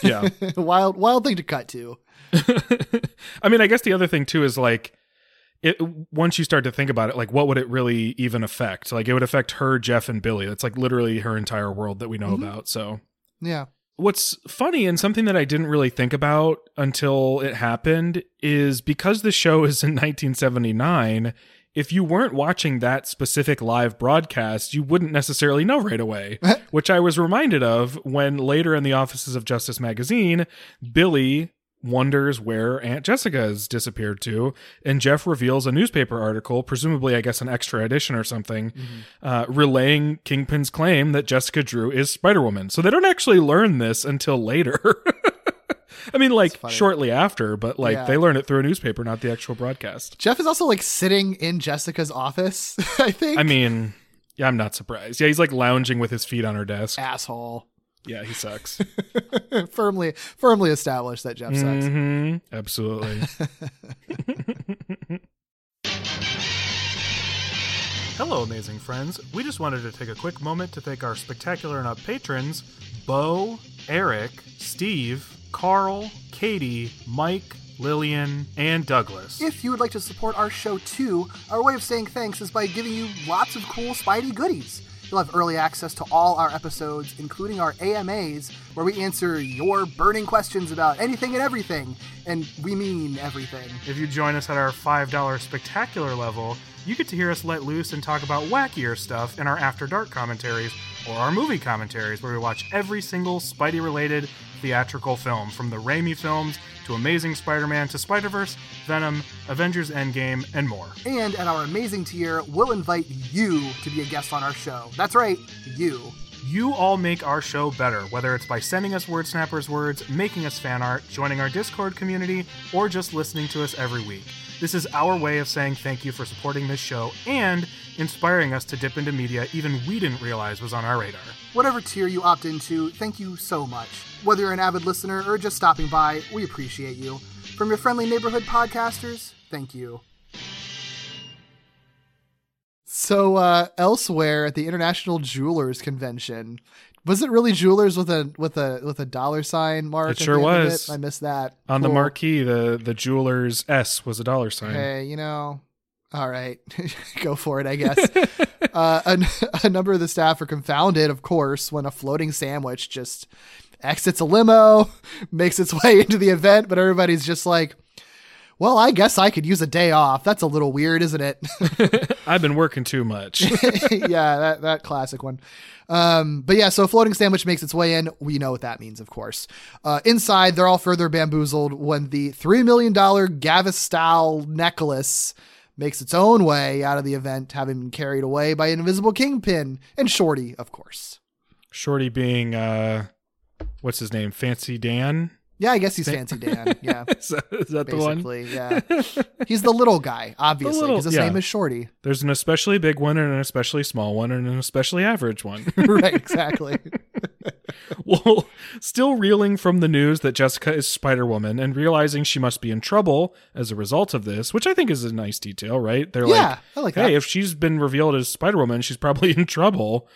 Yeah. wild thing to cut to. I mean, I guess the other thing too is like, once you start to think about it, like what would it really even affect? Like it would affect her, Jeff, and Billy. That's like literally her entire world that we know about. So yeah. What's funny and something that I didn't really think about until it happened is because the show is in 1979, if you weren't watching that specific live broadcast, you wouldn't necessarily know right away, which I was reminded of when later in the offices of Justice Magazine, Billy wonders where Aunt Jessica has disappeared to, and Jeff reveals a newspaper article, presumably I guess an extra edition or something, relaying Kingpin's claim that Jessica Drew is Spider-Woman. So they don't actually learn this until later. I mean, like shortly after, but like they learn it through a newspaper, not the actual broadcast. Jeff is also like sitting in Jessica's office, I think. I mean, yeah, I'm not surprised. Yeah, he's like lounging with his feet on her desk. Asshole. Yeah, he sucks. firmly established that Jeff sucks. Mm-hmm. Absolutely. Hello, Amazing Friends. We just wanted to take a quick moment to thank our Spectacular and Up patrons, Bo, Eric, Steve, Carl, Katie, Mike, Lillian, and Douglas. If you would like to support our show too, our way of saying thanks is by giving you lots of cool Spidey goodies. You'll have early access to all our episodes, including our AMAs, where we answer your burning questions about anything and everything. And we mean everything. If you join us at our $5 spectacular level, you get to hear us let loose and talk about wackier stuff in our After Dark commentaries or our movie commentaries, where we watch every single Spidey-related theatrical film, from the Raimi films to Amazing Spider-Man to Spider-Verse, Venom, Avengers Endgame, and more. And at our amazing tier, we'll invite you to be a guest on our show. That's right, you. You all make our show better, whether it's by sending us Word Snappers words, making us fan art, joining our Discord community, or just listening to us every week. This is our way of saying thank you for supporting this show and inspiring us to dip into media even we didn't realize was on our radar. Whatever tier you opt into, thank you so much. Whether you're an avid listener or just stopping by, we appreciate you. From your friendly neighborhood podcasters, thank you. So elsewhere at the International Jewelers Convention, was it really jewelers with a dollar sign mark? It sure was. I missed that. On the marquee, the jeweler's S was a dollar sign. Hey, you know. All right, go for it, I guess. A number of the staff are confounded, of course, when a floating sandwich just exits a limo, makes its way into the event, but everybody's just like, well, I guess I could use a day off. That's a little weird, isn't it? I've been working too much. Yeah, that classic one. But yeah, so a floating sandwich makes its way in. We know what that means, of course. Inside, they're all further bamboozled when the $3 million Gavistal necklace makes its own way out of the event, having been carried away by Invisible Kingpin and Shorty, of course. Shorty being, what's his name? Fancy Dan? Yeah, I guess he's Fancy Dan. Yeah. Is that basically the one? Yeah. He's the little guy, obviously, because his name is Shorty. There's an especially big one and an especially small one and an especially average one. Right, exactly. Well, still reeling from the news that Jessica is Spider-Woman and realizing she must be in trouble as a result of this, which I think is a nice detail, right? They're like, hey, if she's been revealed as Spider-Woman, she's probably in trouble.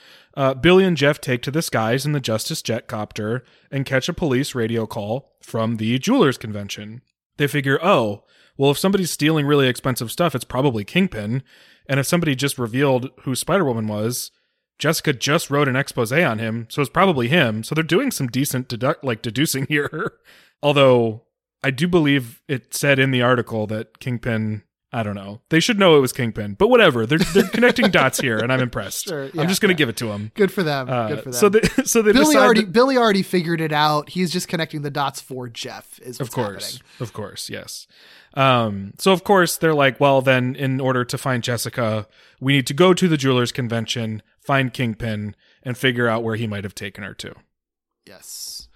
Billy and Jeff take to the skies in the Justice Jet Copter and catch a police radio call from the Jewelers Convention. They figure, oh, well, if somebody's stealing really expensive stuff, it's probably Kingpin. And if somebody just revealed who Spider-Woman was, Jessica just wrote an expose on him, so it's probably him. So they're doing some decent deducing here. Although I do believe it said in the article that Kingpin, I don't know. They should know it was Kingpin, but whatever. They're connecting dots here, and I'm impressed. Sure, yeah, I'm just going to give it to them. Good for them. So they Billy already figured it out. He's just connecting the dots for Jeff. Is what's happening. Of course, yes. So of course they're like, well, then in order to find Jessica, we need to go to the Jewelers Convention, find Kingpin, and figure out where he might have taken her to. Yes.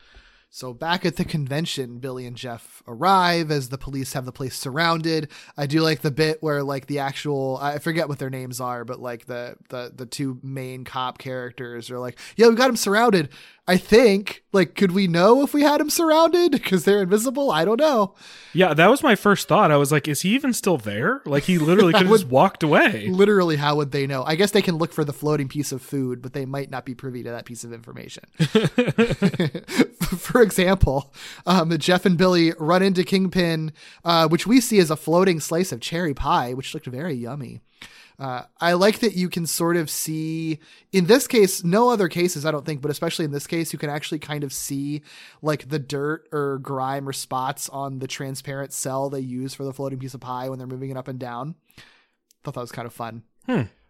So back at the convention, Billy and Jeff arrive as the police have the place surrounded. I do like the bit where like the actual, I forget what their names are, but like the two main cop characters are like, yeah, we got him surrounded. I think, like, could we know if we had him surrounded because they're invisible? I don't know. Yeah, that was my first thought. I was like, is he even still there? Like, he literally could have just walked away. Literally, how would they know? I guess they can look for the floating piece of food, but they might not be privy to that piece of information. For example, Jeff and Billy run into Kingpin, which we see as a floating slice of cherry pie, which looked very yummy. I like that you can sort of see in this case, no other cases, I don't think, but especially in this case, you can actually kind of see like the dirt or grime or spots on the transparent cell they use for the floating piece of pie when they're moving it up and down. Thought that was kind of fun.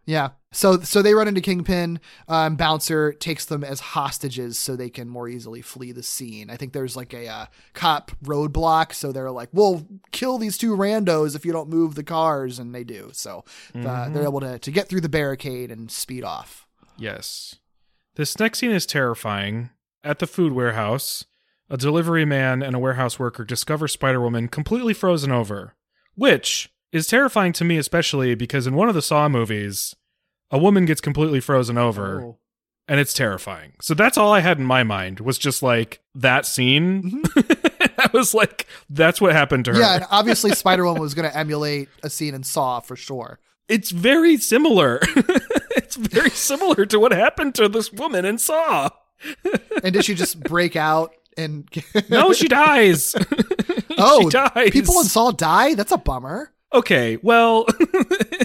Yeah. So they run into Kingpin. Bouncer takes them as hostages so they can more easily flee the scene. I think there's like a cop roadblock. So they're like, we'll kill these two randos if you don't move the cars. And they do. So they're able to get through the barricade and speed off. Yes. This next scene is terrifying. At the food warehouse, a delivery man and a warehouse worker discover Spider-Woman completely frozen over, which is terrifying to me, especially because in one of the Saw movies, a woman gets completely frozen over and it's terrifying. So that's all I had in my mind was just like that scene. I was like, that's what happened to her. Yeah. And obviously Spider-Woman was going to emulate a scene in Saw for sure. It's very similar. It's very similar to what happened to this woman in Saw. And did she just break out? And no, she dies. Oh, she dies. People in Saw die? That's a bummer. Okay, well,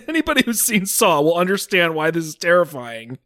anybody who's seen Saw will understand why this is terrifying.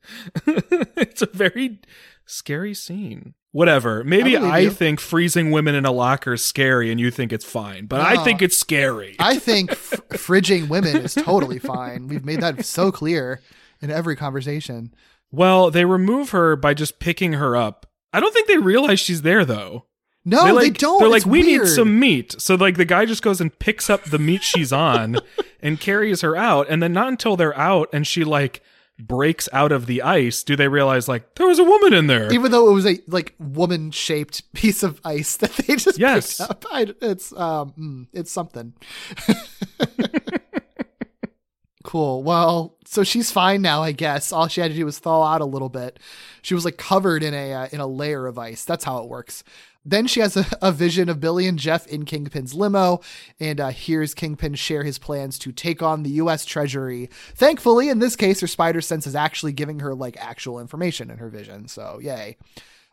It's a very scary scene. Whatever. Maybe I think freezing women in a locker is scary and you think it's fine, but I think it's scary. I think fridging women is totally fine. We've made that so clear in every conversation. Well, they remove her by just picking her up. I don't think they realize she's there, though. No, they don't. They're like, we need some meat. So like the guy just goes and picks up the meat she's on and carries her out. And then not until they're out and she like breaks out of the ice do they realize like there was a woman in there. Even though it was a like woman shaped piece of ice that they just picked up. It's something. Cool. Well, so she's fine now, I guess. All she had to do was thaw out a little bit. She was like covered in a layer of ice. That's how it works. Then she has a vision of Billy and Jeff in Kingpin's limo and hears Kingpin share his plans to take on the U.S. Treasury. Thankfully, in this case, her spider sense is actually giving her like actual information in her vision. So yay.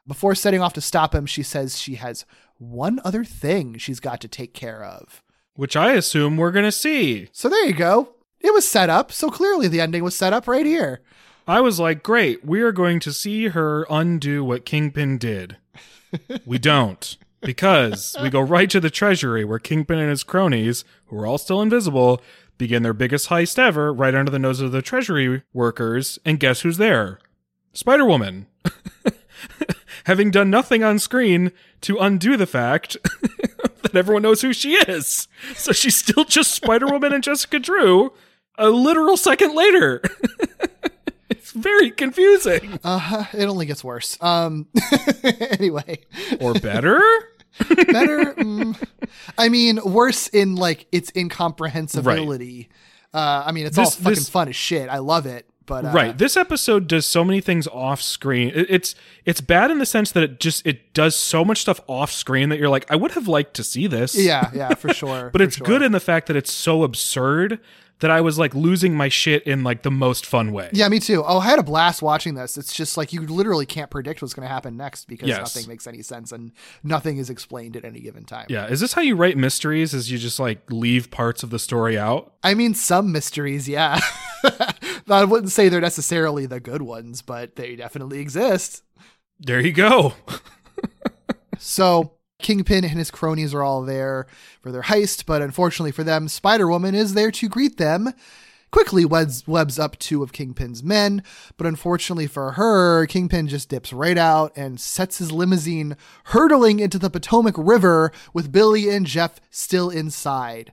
Before setting off to stop him, she says she has one other thing she's got to take care of. Which I assume we're going to see. So there you go. It was set up. So clearly the ending was set up right here. I was like, great, we are going to see her undo what Kingpin did. We don't, because we go right to the treasury where Kingpin and his cronies, who are all still invisible, begin their biggest heist ever right under the nose of the treasury workers. And guess who's there? Spider-Woman. Having done nothing on screen to undo the fact that everyone knows who she is. So she's still just Spider-Woman and Jessica Drew a literal second later. It's very confusing. It only gets worse. Anyway. Or better? Better. I mean, worse in like its incomprehensibility. Right. I mean, it's all fun as shit. I love it. But right. This episode does so many things off screen. It's bad in the sense that it does so much stuff off screen that you're like, I would have liked to see this. Yeah, for sure. But good in the fact that it's so absurd that I was like losing my shit in like the most fun way. Yeah, me too. Oh, I had a blast watching this. It's just like you literally can't predict what's going to happen next because nothing makes any sense and nothing is explained at any given time. Yeah. Is this how you write mysteries? Is you just like leave parts of the story out? I mean, some mysteries. Yeah. I wouldn't say they're necessarily the good ones, but they definitely exist. There you go. So Kingpin and his cronies are all there for their heist, but unfortunately for them, Spider-Woman is there to greet them. Quickly webs up two of Kingpin's men, but unfortunately for her, Kingpin just dips right out and sets his limousine hurtling into the Potomac River with Billy and Jeff still inside.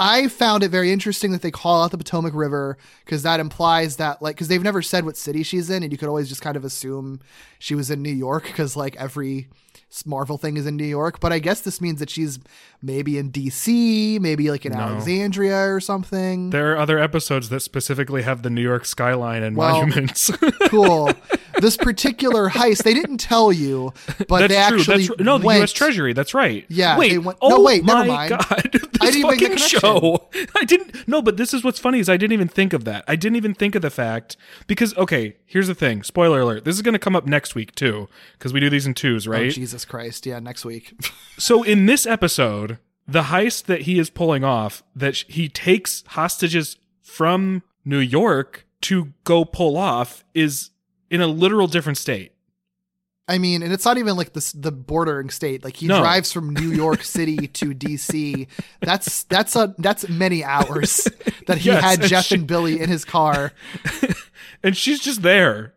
I found it very interesting that they call out the Potomac River, because that implies that, like, because they've never said what city she's in, and you could always just kind of assume she was in New York, because, like, every Marvel thing is in New York. But I guess this means that she's maybe in DC, maybe, like, in Alexandria or something. There are other episodes that specifically have the New York skyline and monuments. Cool. This particular heist, they didn't tell you, but that's they actually went. No, the U.S. Treasury. That's right. Yeah. Wait, never mind. God. I didn't make the connection. But this is what's funny, is I didn't even think of that. I didn't even think of the fact, because, okay, here's the thing. Spoiler alert. This is going to come up next week too, because we do these in twos, right? Oh, Jesus Christ. Yeah. Next week. So in this episode, the heist that he is pulling off, that he takes hostages from New York to go pull off, is in a literal different state. I mean, and it's not even like the bordering state. Like, he drives from New York City to DC. That's many hours that he had Jeff and Billy in his car. And she's just there.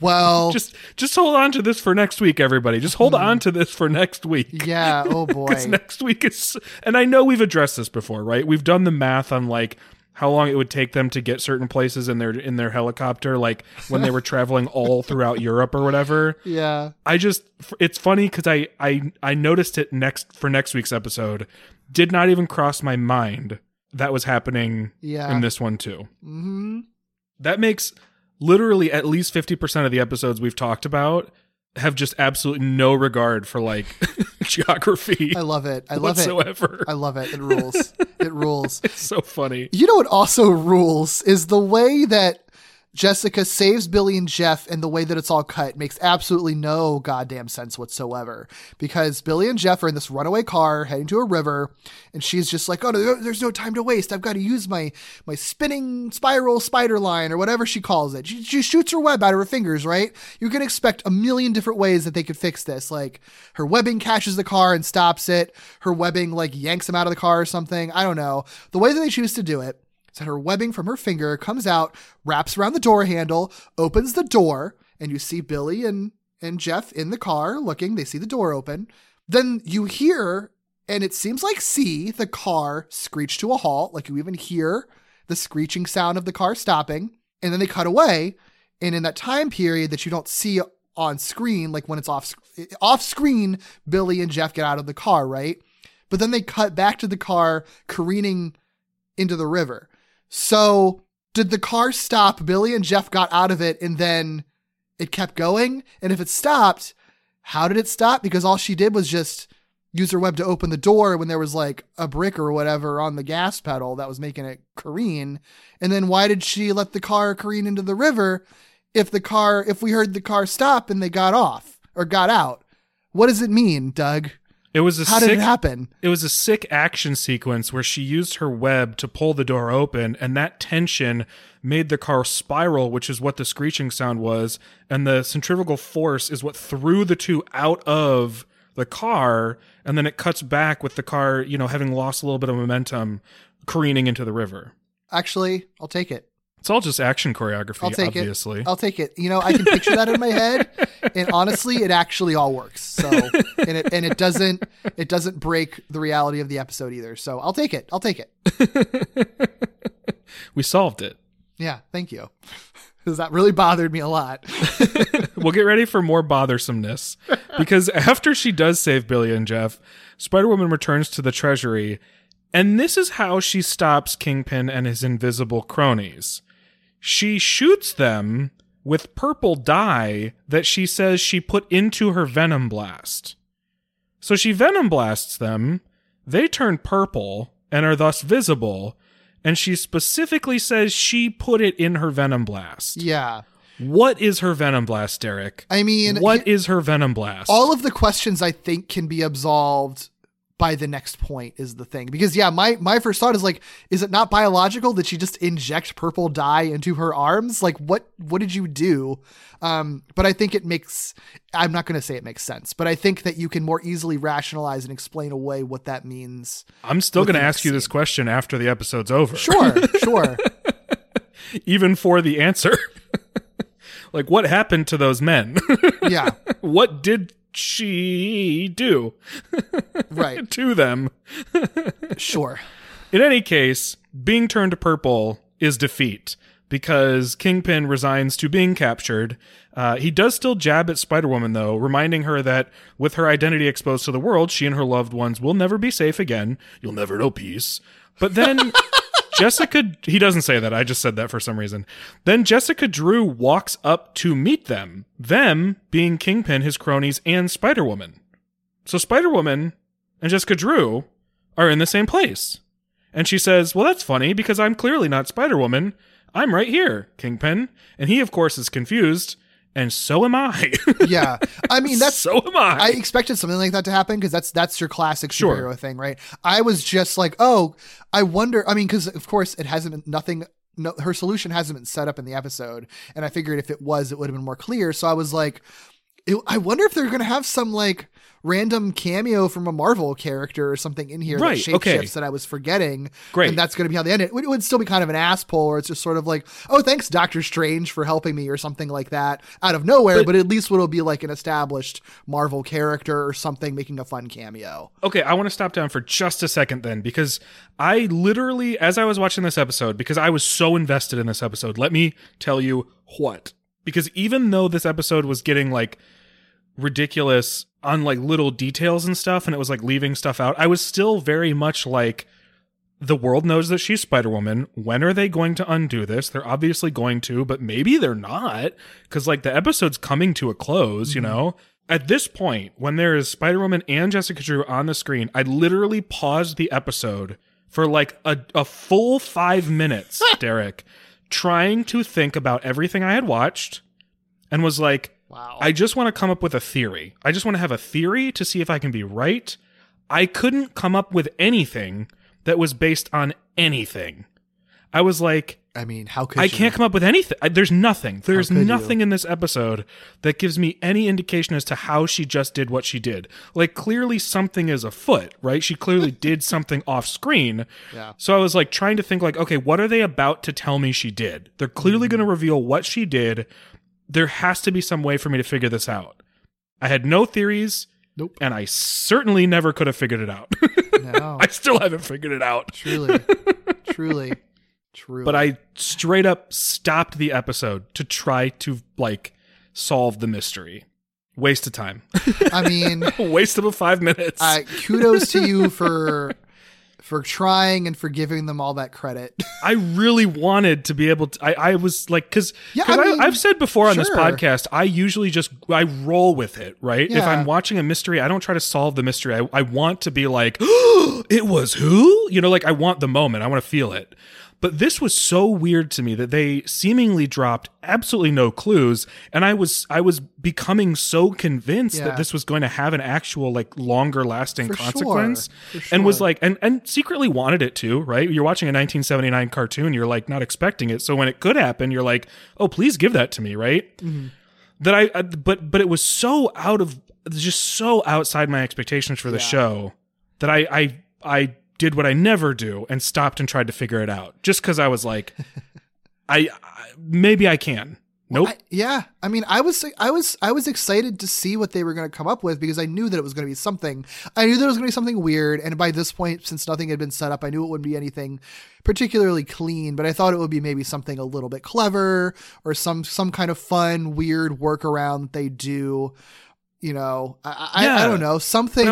Well, just hold on to this for next week, everybody. Just hold on to this for next week. Yeah. Oh boy. Because next week is, and I know we've addressed this before, right? We've done the math on, like, how long it would take them to get certain places in their helicopter, like when they were traveling all throughout Europe or whatever. Yeah. It's funny because I noticed it for next week's episode. Did not even cross my mind that was happening in this one too. Mm-hmm. That makes literally at least 50% of the episodes we've talked about have just absolutely no regard for, like, geography. I love it. I love it. It rules. It rules. It's so funny. You know what also rules is the way that Jessica saves Billy and Jeff, and the way that it's all cut makes absolutely no goddamn sense whatsoever, because Billy and Jeff are in this runaway car heading to a river, and she's just like, oh no, there's no time to waste. I've got to use my spinning spiral spider line, or whatever she calls it. She shoots her web out of her fingers, right? You can expect a million different ways that they could fix this. Like, her webbing catches the car and stops it. Her webbing, like, yanks him out of the car or something. I don't know. The way that they choose to do it, that her webbing from her finger comes out, wraps around the door handle, opens the door, and you see Billy and Jeff in the car looking. They see the door open. Then you hear, and it seems like the car screech to a halt. Like, you even hear the screeching sound of the car stopping. And then they cut away. And in that time period that you don't see on screen, like when it's off screen, Billy and Jeff get out of the car, right? But then they cut back to the car careening into the river. So did the car stop? Billy and Jeff got out of it, and then it kept going. And if it stopped, how did it stop? Because all she did was just use her web to open the door when there was, like, a brick or whatever on the gas pedal that was making it careen. And then why did she let the car careen into the river if we heard the car stop and they got off or got out? What does it mean, Doug? How did it happen? It was a sick action sequence where she used her web to pull the door open, and that tension made the car spiral, which is what the screeching sound was, and the centrifugal force is what threw the two out of the car, and then it cuts back with the car, you know, having lost a little bit of momentum, careening into the river. Actually, I'll take it. It's all just action choreography, obviously. I'll take it. You know, I can picture that in my head, and honestly, it actually all works. So, and it doesn't break the reality of the episode either. So, I'll take it. We solved it. Yeah, thank you. Because that really bothered me a lot. We'll get ready for more bothersomeness, because after she does save Billy and Jeff, Spider-Woman returns to the Treasury, and this is how she stops Kingpin and his invisible cronies. She shoots them with purple dye that she says she put into her venom blast. So she venom blasts them, they turn purple and are thus visible, and she specifically says she put it in her venom blast. Yeah. What is her venom blast, Derek? I mean, what is her venom blast? All of the questions, I think, can be absolved by the next point is the thing. Because, yeah, my first thought is, like, is it not biological that she just inject purple dye into her arms? Like, what did you do? But I think I'm not going to say it makes sense, but I think that you can more easily rationalize and explain away what that means. I'm still going to ask you this question after the episode's over. Sure. Even for the answer. Like, what happened to those men? Yeah. What did she do right to them? Sure. In any case, being turned purple is defeat, because Kingpin resigns to being captured. He does still jab at Spider-Woman, though, reminding her that with her identity exposed to the world, she and her loved ones will never be safe again. You'll never know peace. But then he doesn't say that. I just said that for some reason. Then Jessica Drew walks up to meet them being Kingpin, his cronies, and Spider-Woman. So Spider-Woman and Jessica Drew are in the same place. And she says, well, that's funny, because I'm clearly not Spider-Woman. I'm right here, Kingpin. And he, of course, is confused. And so am I. Yeah. I mean, that's... So am I. I expected something like that to happen, because that's your classic superhero thing, right? I was just like, oh, I wonder... I mean, because, of course, it hasn't been nothing... No, her solution hasn't been set up in the episode. And I figured if it was, it would have been more clear. So I was like, I wonder if they're going to have some, like, random cameo from a Marvel character or something in here, right, that shapeshifts that I was forgetting. Great. And that's going to be how they end it. It would still be kind of an ass pull, or it's just sort of like, oh, thanks, Doctor Strange, for helping me, or something like that out of nowhere. But at least it'll be like an established Marvel character or something making a fun cameo. Okay, I want to stop down for just a second then, because I literally, as I was watching this episode, because I was so invested in this episode, let me tell you what. Because even though this episode was getting like ridiculous on like little details and stuff, and it was like leaving stuff out, I was still very much like, the world knows that she's Spider-Woman. When are they going to undo this? They're obviously going to, but maybe they're not, because like the episode's coming to a close, you know? At this point, when there is Spider-Woman and Jessica Drew on the screen, I literally paused the episode for like a full 5 minutes, Derek, trying to think about everything I had watched, and was like, wow. I just want to come up with a theory. I just want to have a theory to see if I can be right. I couldn't come up with anything that was based on anything. I was like, I mean, how could I you? Can't come up with anything. There's nothing. There's nothing in this episode that gives me any indication as to how she just did what she did. Like, clearly something is afoot, right? She clearly did something off screen. Yeah. So I was like trying to think like, okay, what are they about to tell me she did? They're clearly going to reveal what she did. There has to be some way for me to figure this out. I had no theories. Nope. And I certainly never could have figured it out. No. I still haven't figured it out. Truly. But I straight up stopped the episode to try to like solve the mystery. Waste of time. I mean, waste of 5 minutes. Kudos to you for trying and for giving them all that credit. I really wanted to be able to, I was like, I've said before on this podcast, I usually just, I roll with it, right? Yeah. If I'm watching a mystery, I don't try to solve the mystery. I want to be like, oh, it was who? You know, like I want the moment. I want to feel it. But this was so weird to me that they seemingly dropped absolutely no clues. And I was becoming so convinced that this was going to have an actual like longer lasting consequence. For sure. And was like, and secretly wanted it to, right? You're watching a 1979 cartoon. You're like not expecting it. So when it could happen, you're like, oh, please give that to me. Right. Mm-hmm. That but it was so outside my expectations for the show that I did what I never do and stopped and tried to figure it out just because I was like, I maybe I can. Nope. I mean, I was excited to see what they were going to come up with because I knew that it was going to be something. I knew there was going to be something weird. And by this point, since nothing had been set up, I knew it wouldn't be anything particularly clean, but I thought it would be maybe something a little bit clever or some kind of fun, weird workaround they do. You know, I don't know, something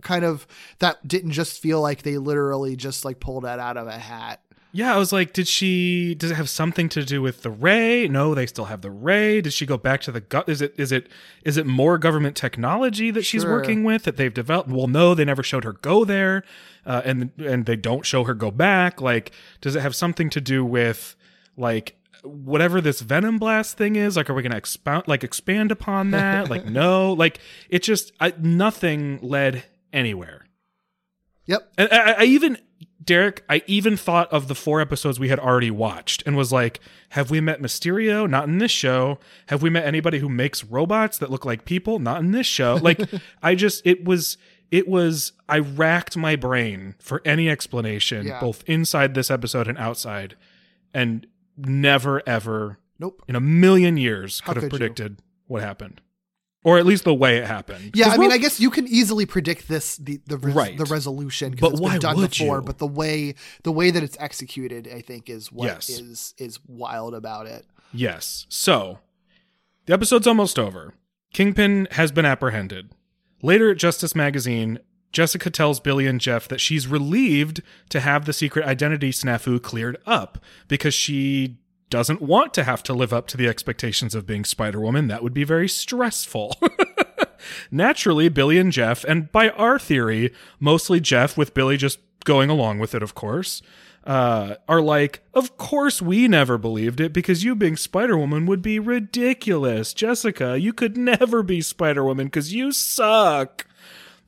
kind of that didn't just feel like they literally just like pulled that out of a hat. Yeah, I was like, does it have something to do with the Ray? No, they still have the Ray. Did she go back to the is it more government technology that she's working with that they've developed? Well, no, they never showed her go there, and they don't show her go back. Like, does it have something to do with like whatever this venom blast thing is? Like, are we going to expand upon that? Like, no, like it just, nothing led anywhere. Yep. And I even thought of the 4 episodes we had already watched and was like, have we met Mysterio? Not in this show. Have we met anybody who makes robots that look like people? Not in this show. Like I racked my brain for any explanation, both inside this episode and outside, and never, ever, in a million years could have predicted what happened. Or at least the way it happened. Yeah, I mean, I guess you can easily predict this, the resolution, because it's been done before. But the way that it's executed, I think, is what is wild about it. Yes. So, the episode's almost over. Kingpin has been apprehended. Later at Justice Magazine, Jessica tells Billy and Jeff that she's relieved to have the secret identity snafu cleared up, because she doesn't want to have to live up to the expectations of being Spider-Woman. That would be very stressful. Naturally, Billy and Jeff, and by our theory, mostly Jeff, with Billy just going along with it, of course, are like, of course we never believed it, because you being Spider-Woman would be ridiculous. Jessica, you could never be Spider-Woman because you suck.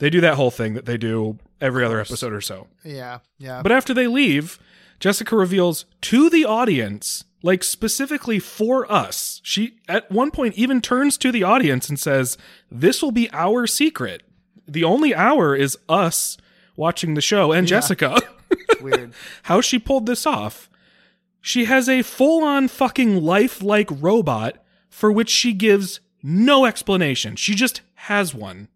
They do that whole thing that they do every other episode or so. Yeah, yeah. But after they leave, Jessica reveals to the audience, like specifically for us, she at one point even turns to the audience and says, this will be our secret. The only hour is us watching the show and Jessica. It's weird. How she pulled this off. She has a full-on fucking life-like robot for which she gives no explanation. She just has one.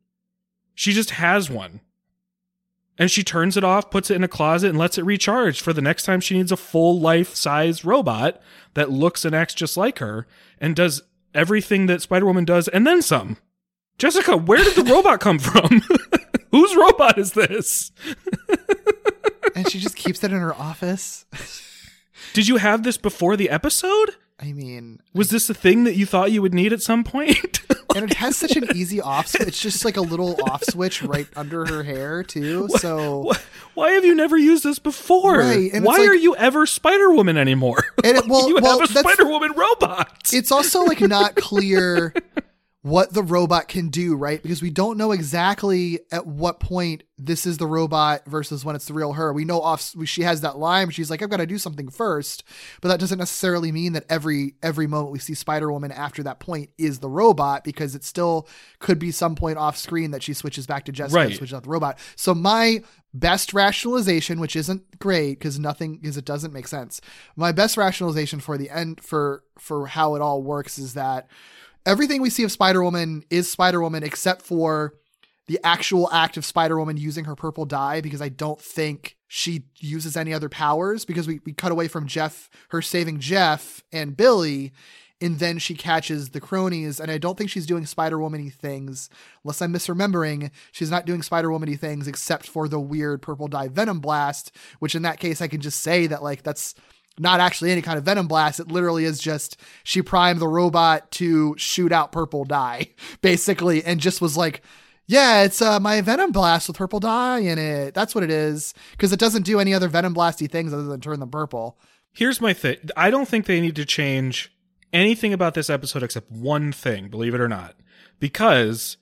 And she turns it off, puts it in a closet, and lets it recharge for the next time she needs a full life-size robot that looks and acts just like her and does everything that Spider-Woman does, and then some. Jessica, where did the robot come from? Whose robot is this? And she just keeps it in her office. Did you have this before the episode? I mean... was this a thing that you thought you would need at some point? And it has such an easy off switch. It's just like a little off switch right under her hair, too. So why have you never used this before? Right. Why are you ever Spider-Woman anymore? And you have a Spider-Woman robot. It's also like not clear what the robot can do, right? Because we don't know exactly at what point this is the robot versus when it's the real her. We know she has that line. She's like, I've got to do something first. But that doesn't necessarily mean that every moment we see Spider-Woman after that point is the robot, because it still could be some point off screen that she switches back to Jessica and switches out the robot. So my best rationalization, which isn't great because it doesn't make sense. My best rationalization for the end for how it all works is that everything we see of Spider-Woman is Spider-Woman except for the actual act of Spider-Woman using her purple dye, because I don't think she uses any other powers, because we cut away from Jeff, her saving Jeff and Billy, and then she catches the cronies, and I don't think she's doing Spider-Woman-y things, unless I'm misremembering. She's not doing Spider-Woman-y things except for the weird purple dye venom blast, which in that case I can just say that like that's not actually any kind of venom blast. It literally is just she primed the robot to shoot out purple dye, basically, and just was like, yeah, it's my venom blast with purple dye in it. That's what it is, because it doesn't do any other venom blasty things other than turn them purple. Here's my thing. I don't think they need to change anything about this episode except one thing, believe it or not, because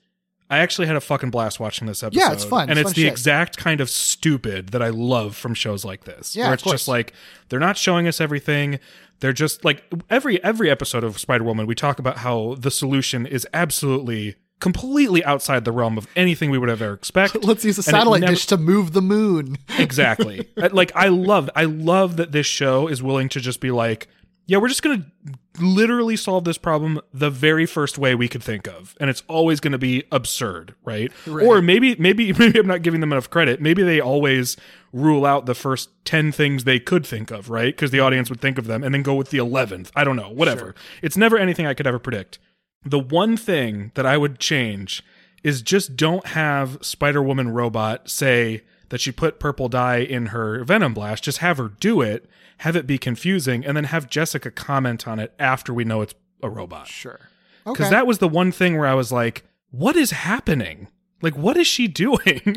I actually had a fucking blast watching this episode. Yeah, it's fun. And it's the exact kind of stupid that I love from shows like this. Yeah, where it's just like, they're not showing us everything. They're just like, every episode of Spider-Woman, we talk about how the solution is absolutely, completely outside the realm of anything we would have ever expected. Let's use a satellite dish to move the moon. Exactly. Like, I love that this show is willing to just be like, yeah, we're just going to literally solve this problem the very first way we could think of. And it's always going to be absurd, right? Or maybe I'm not giving them enough credit. Maybe they always rule out the first 10 things they could think of, right? Because the audience would think of them and then go with the 11th. I don't know, whatever. Sure. It's never anything I could ever predict. The one thing that I would change is just don't have Spider-Woman robot say that she put purple dye in her venom blast. Just have her do it, have it be confusing, and then have Jessica comment on it after we know it's a robot. Sure. Okay. Because that was the one thing where I was like, what is happening? Like, what is she doing?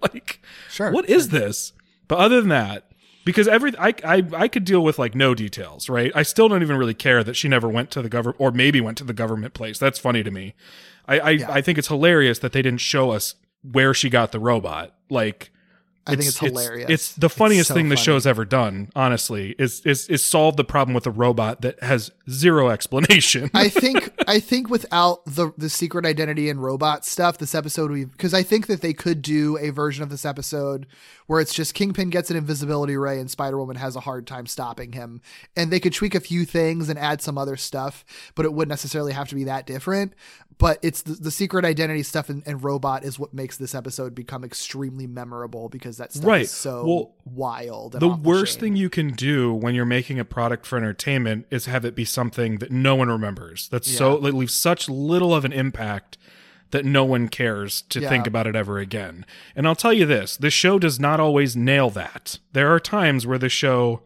Like, sure, what is this? But other than that, because I could deal with like no details, right? I still don't even really care that she never went to the government, or maybe went to the government place. That's funny to me. I think it's hilarious that they didn't show us where she got the robot. Like, I think it's hilarious. It's the funniest thing the show's ever done, honestly, is solve the problem with a robot that has zero explanation. I think without the secret identity and robot stuff, this episode, because I think that they could do a version of this episode where it's just Kingpin gets an invisibility ray and Spider-Woman has a hard time stopping him, and they could tweak a few things and add some other stuff, but it wouldn't necessarily have to be that different. But it's the secret identity stuff and robot is what makes this episode become extremely memorable, because that stuff is so wild. The worst thing you can do when you're making a product for entertainment is have it be something that no one remembers. It leaves such little of an impact that no one cares to think about it ever again. And I'll tell you this, the show does not always nail that. There are times where the show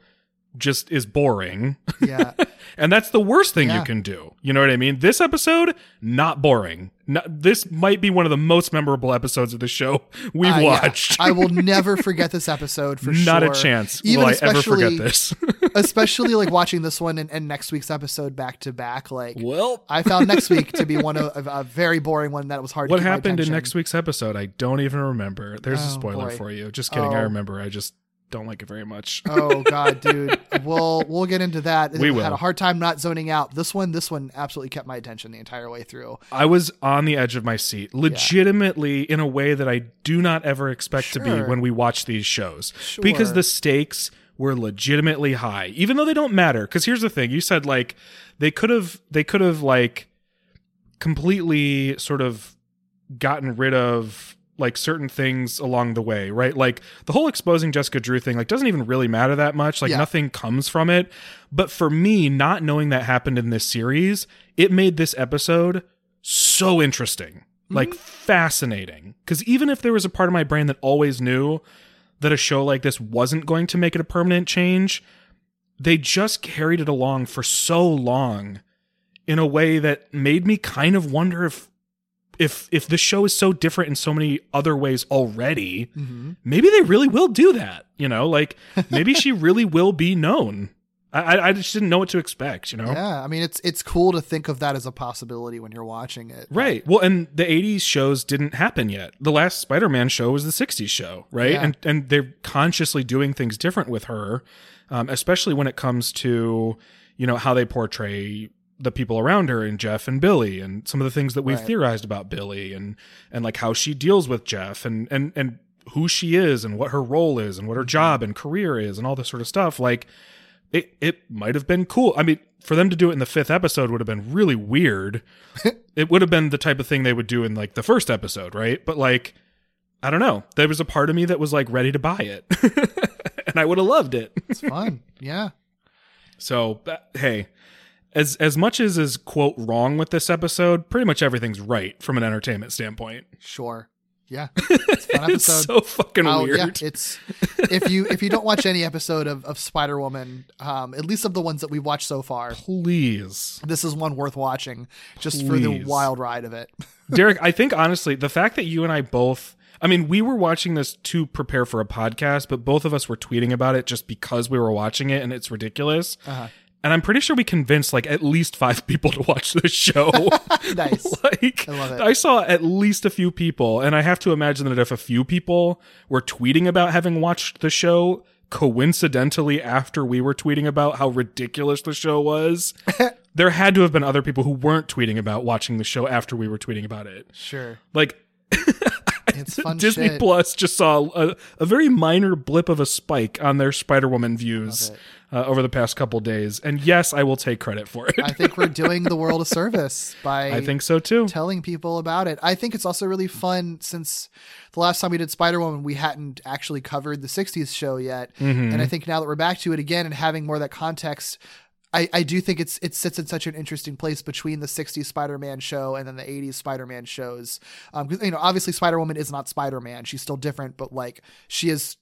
just is boring. Yeah. And that's the worst thing you can do. You know what I mean? This episode, not boring. This might be one of the most memorable episodes of the show we've watched. I will never forget this episode for sure. Not a chance will I ever forget this. Especially like watching this one and next week's episode back to back. Like, well, I found next week to be one of a very boring one that was hard. What happened in next week's episode? I don't even remember. There's a spoiler for you. Just kidding. I remember. I just don't like it very much. Oh God, dude. We'll get into that. We had a hard time not zoning out. This one absolutely kept my attention the entire way through. I was on the edge of my seat, legitimately, in a way that I do not ever expect to be when we watch these shows, because the stakes were legitimately high, even though they don't matter. Cause here's the thing, you said like, they could have like completely sort of gotten rid of like certain things along the way, right? Like the whole exposing Jessica Drew thing, like doesn't even really matter that much. Like nothing comes from it. But for me, not knowing that happened in this series, it made this episode so interesting, like fascinating. Cause even if there was a part of my brain that always knew that a show like this wasn't going to make it a permanent change, they just carried it along for so long in a way that made me kind of wonder if this show is so different in so many other ways already, maybe they really will do that, you know? Like, maybe she really will be known. I just didn't know what to expect, you know? Yeah, I mean, it's cool to think of that as a possibility when you're watching it. Right. Well, and the 80s shows didn't happen yet. The last Spider-Man show was the 60s show, right? Yeah. And they're consciously doing things different with her, especially when it comes to, you know, how they portray the people around her and Jeff and Billy and some of the things that we've theorized about Billy and like how she deals with Jeff and who she is and what her role is and what her job and career is and all this sort of stuff. Like it might've been cool. I mean, for them to do it in the fifth episode would have been really weird. It would have been the type of thing they would do in like the first episode. Right. But like, I don't know. There was a part of me that was like ready to buy it and I would have loved it. It's fun. Yeah. So, hey, As much as is, quote, wrong with this episode, pretty much everything's right from an entertainment standpoint. Sure. Yeah. It's a fun episode. It's so fucking weird. Yeah, it's if you don't watch any episode of Spider-Woman, at least of the ones that we've watched so far, please. This is one worth watching just for the wild ride of it. Derek, I think honestly, the fact that you and I both, I mean, we were watching this to prepare for a podcast, but both of us were tweeting about it just because we were watching it and it's ridiculous. Uh-huh. And I'm pretty sure we convinced like at least 5 people to watch this show. Nice. Like, I love it. I saw at least a few people, and I have to imagine that if a few people were tweeting about having watched the show coincidentally after we were tweeting about how ridiculous the show was, there had to have been other people who weren't tweeting about watching the show after we were tweeting about it. Sure. Like it's fun Disney shit. Plus just saw a very minor blip of a spike on their Spider-Woman views over the past couple days. And yes, I will take credit for it. I think we're doing the world a service by I think so too. Telling people about it. I think it's also really fun since the last time we did Spider-Woman, we hadn't actually covered the 60s show yet. Mm-hmm. And I think now that we're back to it again and having more of that context, I do think it sits in such an interesting place between the 60s Spider-Man show and then the 80s Spider-Man shows. Because, you know, obviously Spider-Woman is not Spider-Man. She's still different, but like she is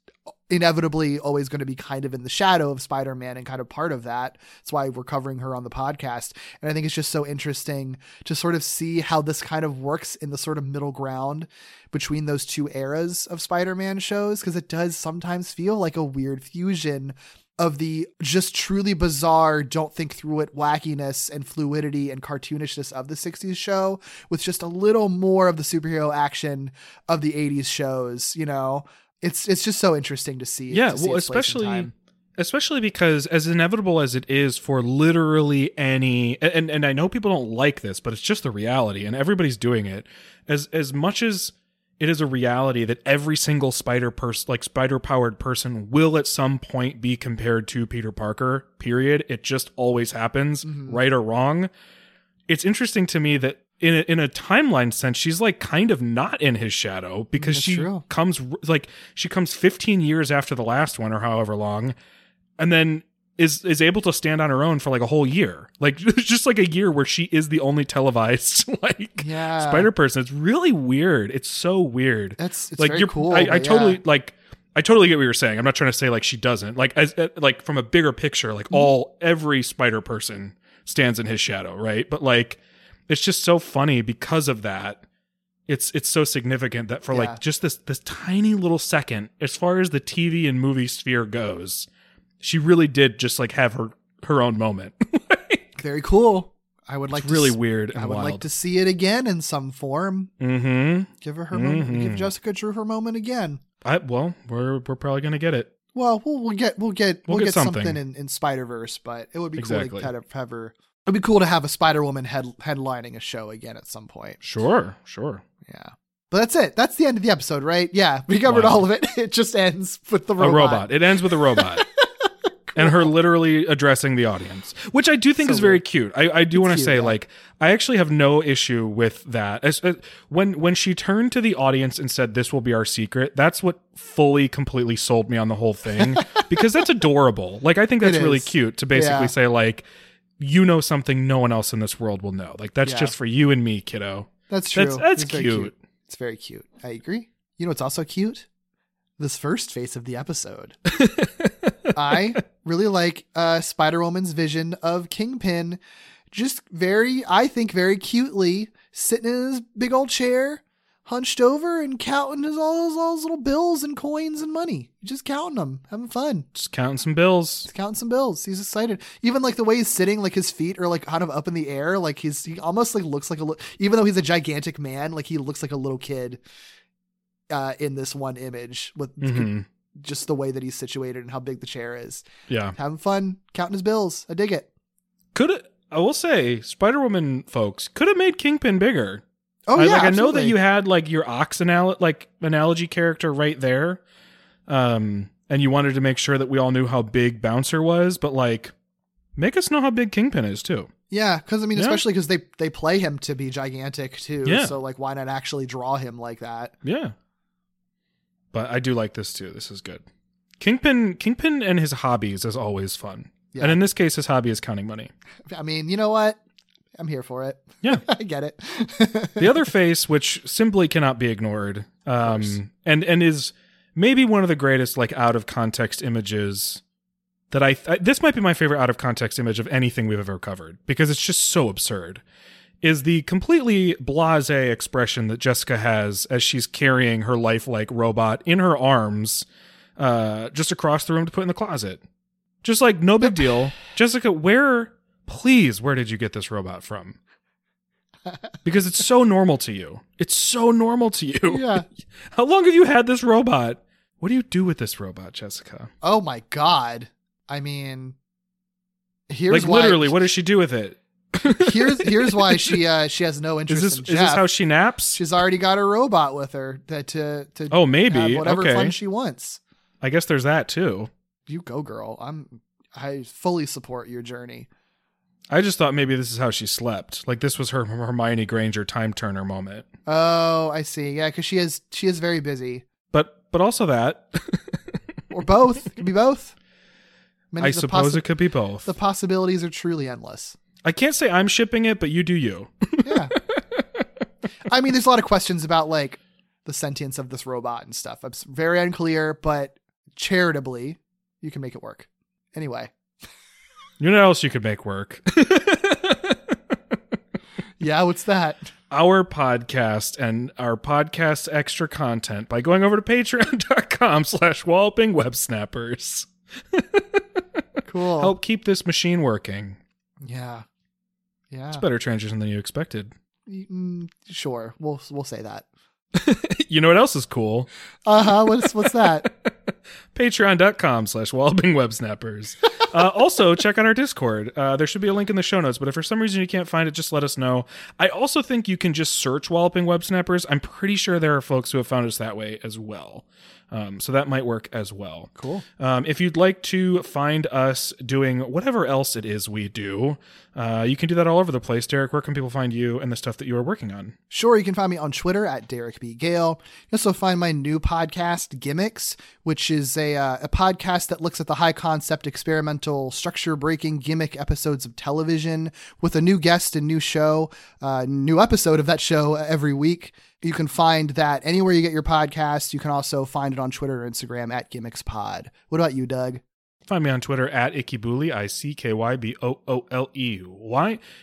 inevitably always going to be kind of in the shadow of Spider-Man and kind of part of that. That's why we're covering her on the podcast. And I think it's just so interesting to sort of see how this kind of works in the sort of middle ground between those two eras of Spider-Man shows. Because it does sometimes feel like a weird fusion of the just truly bizarre, don't think through it wackiness and fluidity and cartoonishness of the 60s show with just a little more of the superhero action of the 80s shows, you know? it's just so interesting to see. Yeah, to see especially because as inevitable as it is for literally any, and I know people don't like this, but it's just the reality, and everybody's doing it. As much as it is a reality that every single spider-powered person will at some point be compared to Peter Parker, period. It just always happens, mm-hmm. right or wrong. It's interesting to me that in a timeline sense, she's like kind of not in his shadow, because she comes 15 years after the last one or however long, and then is able to stand on her own for like a whole year. Like just like a year where she is the only televised Spider person. It's really weird. It's so weird. That's like very cool. I totally get what you're saying. I'm not trying to say like she doesn't, like as from a bigger picture, like every Spider person stands in his shadow. Right. But like, it's just so funny because of that. It's so significant that for like just this tiny little second, as far as the TV and movie sphere goes, she really did just like have her own moment. Like, very cool. I would like. It's really weird. And I would like to see it again in some form. Mm-hmm. Give her moment. Give Jessica Drew her moment again. We're probably gonna get it. Well, we'll get something in Spider-Verse, but it would be cool to kind of have her. It'd be cool to have a Spider-Woman headlining a show again at some point. Sure. Yeah. But that's it. That's the end of the episode, right? Yeah, we covered all of it. It just ends with the robot. It ends with a robot. And her literally addressing the audience, which I do think is very cute. I do want to say, like, I actually have no issue with that. When she turned to the audience and said, "This will be our secret," that's what fully, completely sold me on the whole thing, because that's adorable. Like, I think that's really cute to basically say, like, you know something no one else in this world will know. Like, that's just for you and me, kiddo. That's true. That's cute. It's very cute. I agree. You know what's also cute? This first face of the episode. I really like Spider-Woman's vision of Kingpin, just very cutely sitting in his big old chair, hunched over and counting all his little bills and coins and money. Just counting them, having fun. Just counting some bills. He's excited. Even like the way he's sitting, like his feet are like kind of up in the air. Like he almost like looks like even though he's a gigantic man, like he looks like a little kid in this one image with just the way that he's situated and how big the chair is. Yeah. Having fun, counting his bills. I dig it. I will say, Spider-Woman folks could have made Kingpin bigger. Oh, yeah. Like, I know that you had like your ox analogy character right there. And you wanted to make sure that we all knew how big Bouncer was, but like, make us know how big Kingpin is too. Yeah. Cause I mean, especially cause they play him to be gigantic too. Yeah. So like, why not actually draw him like that? Yeah. But I do like this too. This is good. Kingpin and his hobbies is always fun. Yeah. And in this case, his hobby is counting money. I mean, you know what? I'm here for it. Yeah. I get it. The other face, which simply cannot be ignored, and is maybe one of the greatest like out of context images that this might be my favorite out of context image of anything we've ever covered, because it's just so absurd, is the completely blasé expression that Jessica has as she's carrying her lifelike robot in her arms just across the room to put in the closet. Just like, no big deal. Jessica, where did you get this robot from? Because it's so normal to you. Yeah. How long have you had this robot? What do you do with this robot, Jessica? Oh my God. I mean, here's why. Like, literally, what does she do with it? Here's why she has no interest in Jeff. Is this how she naps? She's already got her robot with her to oh, maybe. Have whatever fun she wants. I guess there's that too. You go, girl. I fully support your journey. I just thought maybe this is how she slept. Like, this was her Hermione Granger time turner moment. Oh, I see. Yeah, because she is very busy. But also that. Or both. It could be both. I suppose it could be both. The possibilities are truly endless. I can't say I'm shipping it, but you do you. Yeah. I mean, there's a lot of questions about, like, the sentience of this robot and stuff. It's very unclear, but charitably, you can make it work. Anyway. You know what else you could make work? Yeah, what's that? Our podcast and our podcast's extra content by going over to patreon.com/wallopingwebsnappers. Cool. Help keep this machine working. Yeah. It's a better transition than you expected. Sure. We'll say that. You know what else is cool? What's that? Patreon.com/wallopingwebsnappers. Also, check out our Discord. There should be a link in the show notes, but if for some reason you can't find it, just let us know. I also think you can just search Walloping Web Snappers. I'm pretty sure there are folks who have found us that way as well. So that might work as well. Cool. If you'd like to find us doing whatever else it is we do, you can do that all over the place. Derek, where can people find you and the stuff that you are working on? Sure. You can find me on Twitter at Derek B. Gale. You also find my new podcast, Gimmicks, which is a podcast that looks at the high concept, experimental, structure breaking gimmick episodes of television with a new guest and new show, new episode of that show every week. You can find that anywhere you get your podcast. You can also find it on Twitter or Instagram at GimmicksPod. What about you, Doug? Find me on Twitter at Ickybooly, I-C-K-Y-B-O-O-L-E-Y.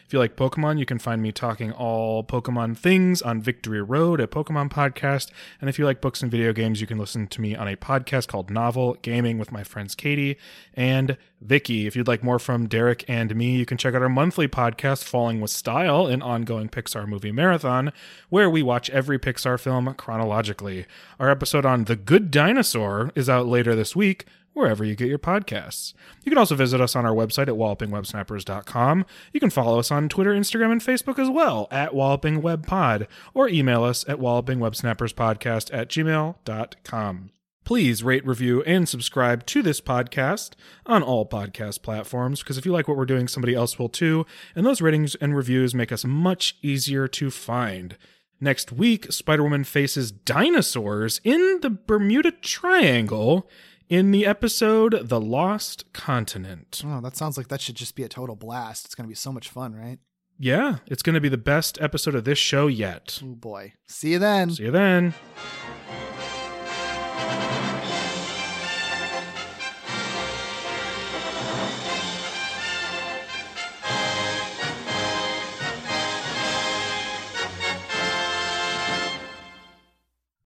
If you like Pokemon, you can find me talking all Pokemon things on Victory Road, a Pokemon podcast. And if you like books and video games, you can listen to me on a podcast called Novel Gaming with my friends Katie and Vicky. If you'd like more from Derek and me, you can check out our monthly podcast, Falling with Style, an ongoing Pixar movie marathon, where we watch every Pixar film chronologically. Our episode on The Good Dinosaur is out later this week, wherever you get your podcasts. You can also visit us on our website at wallopingwebsnappers.com. You can follow us on Twitter, Instagram, and Facebook as well at wallopingwebpod, or email us at wallopingwebsnapperspodcast@gmail.com. Please rate, review, and subscribe to this podcast on all podcast platforms, because if you like what we're doing, somebody else will too, and those ratings and reviews make us much easier to find. Next week, Spider-Woman faces dinosaurs in the Bermuda Triangle in the episode, The Lost Continent. Oh, that sounds like that should just be a total blast. It's going to be so much fun, right? Yeah, it's going to be the best episode of this show yet. Oh, boy. See you then.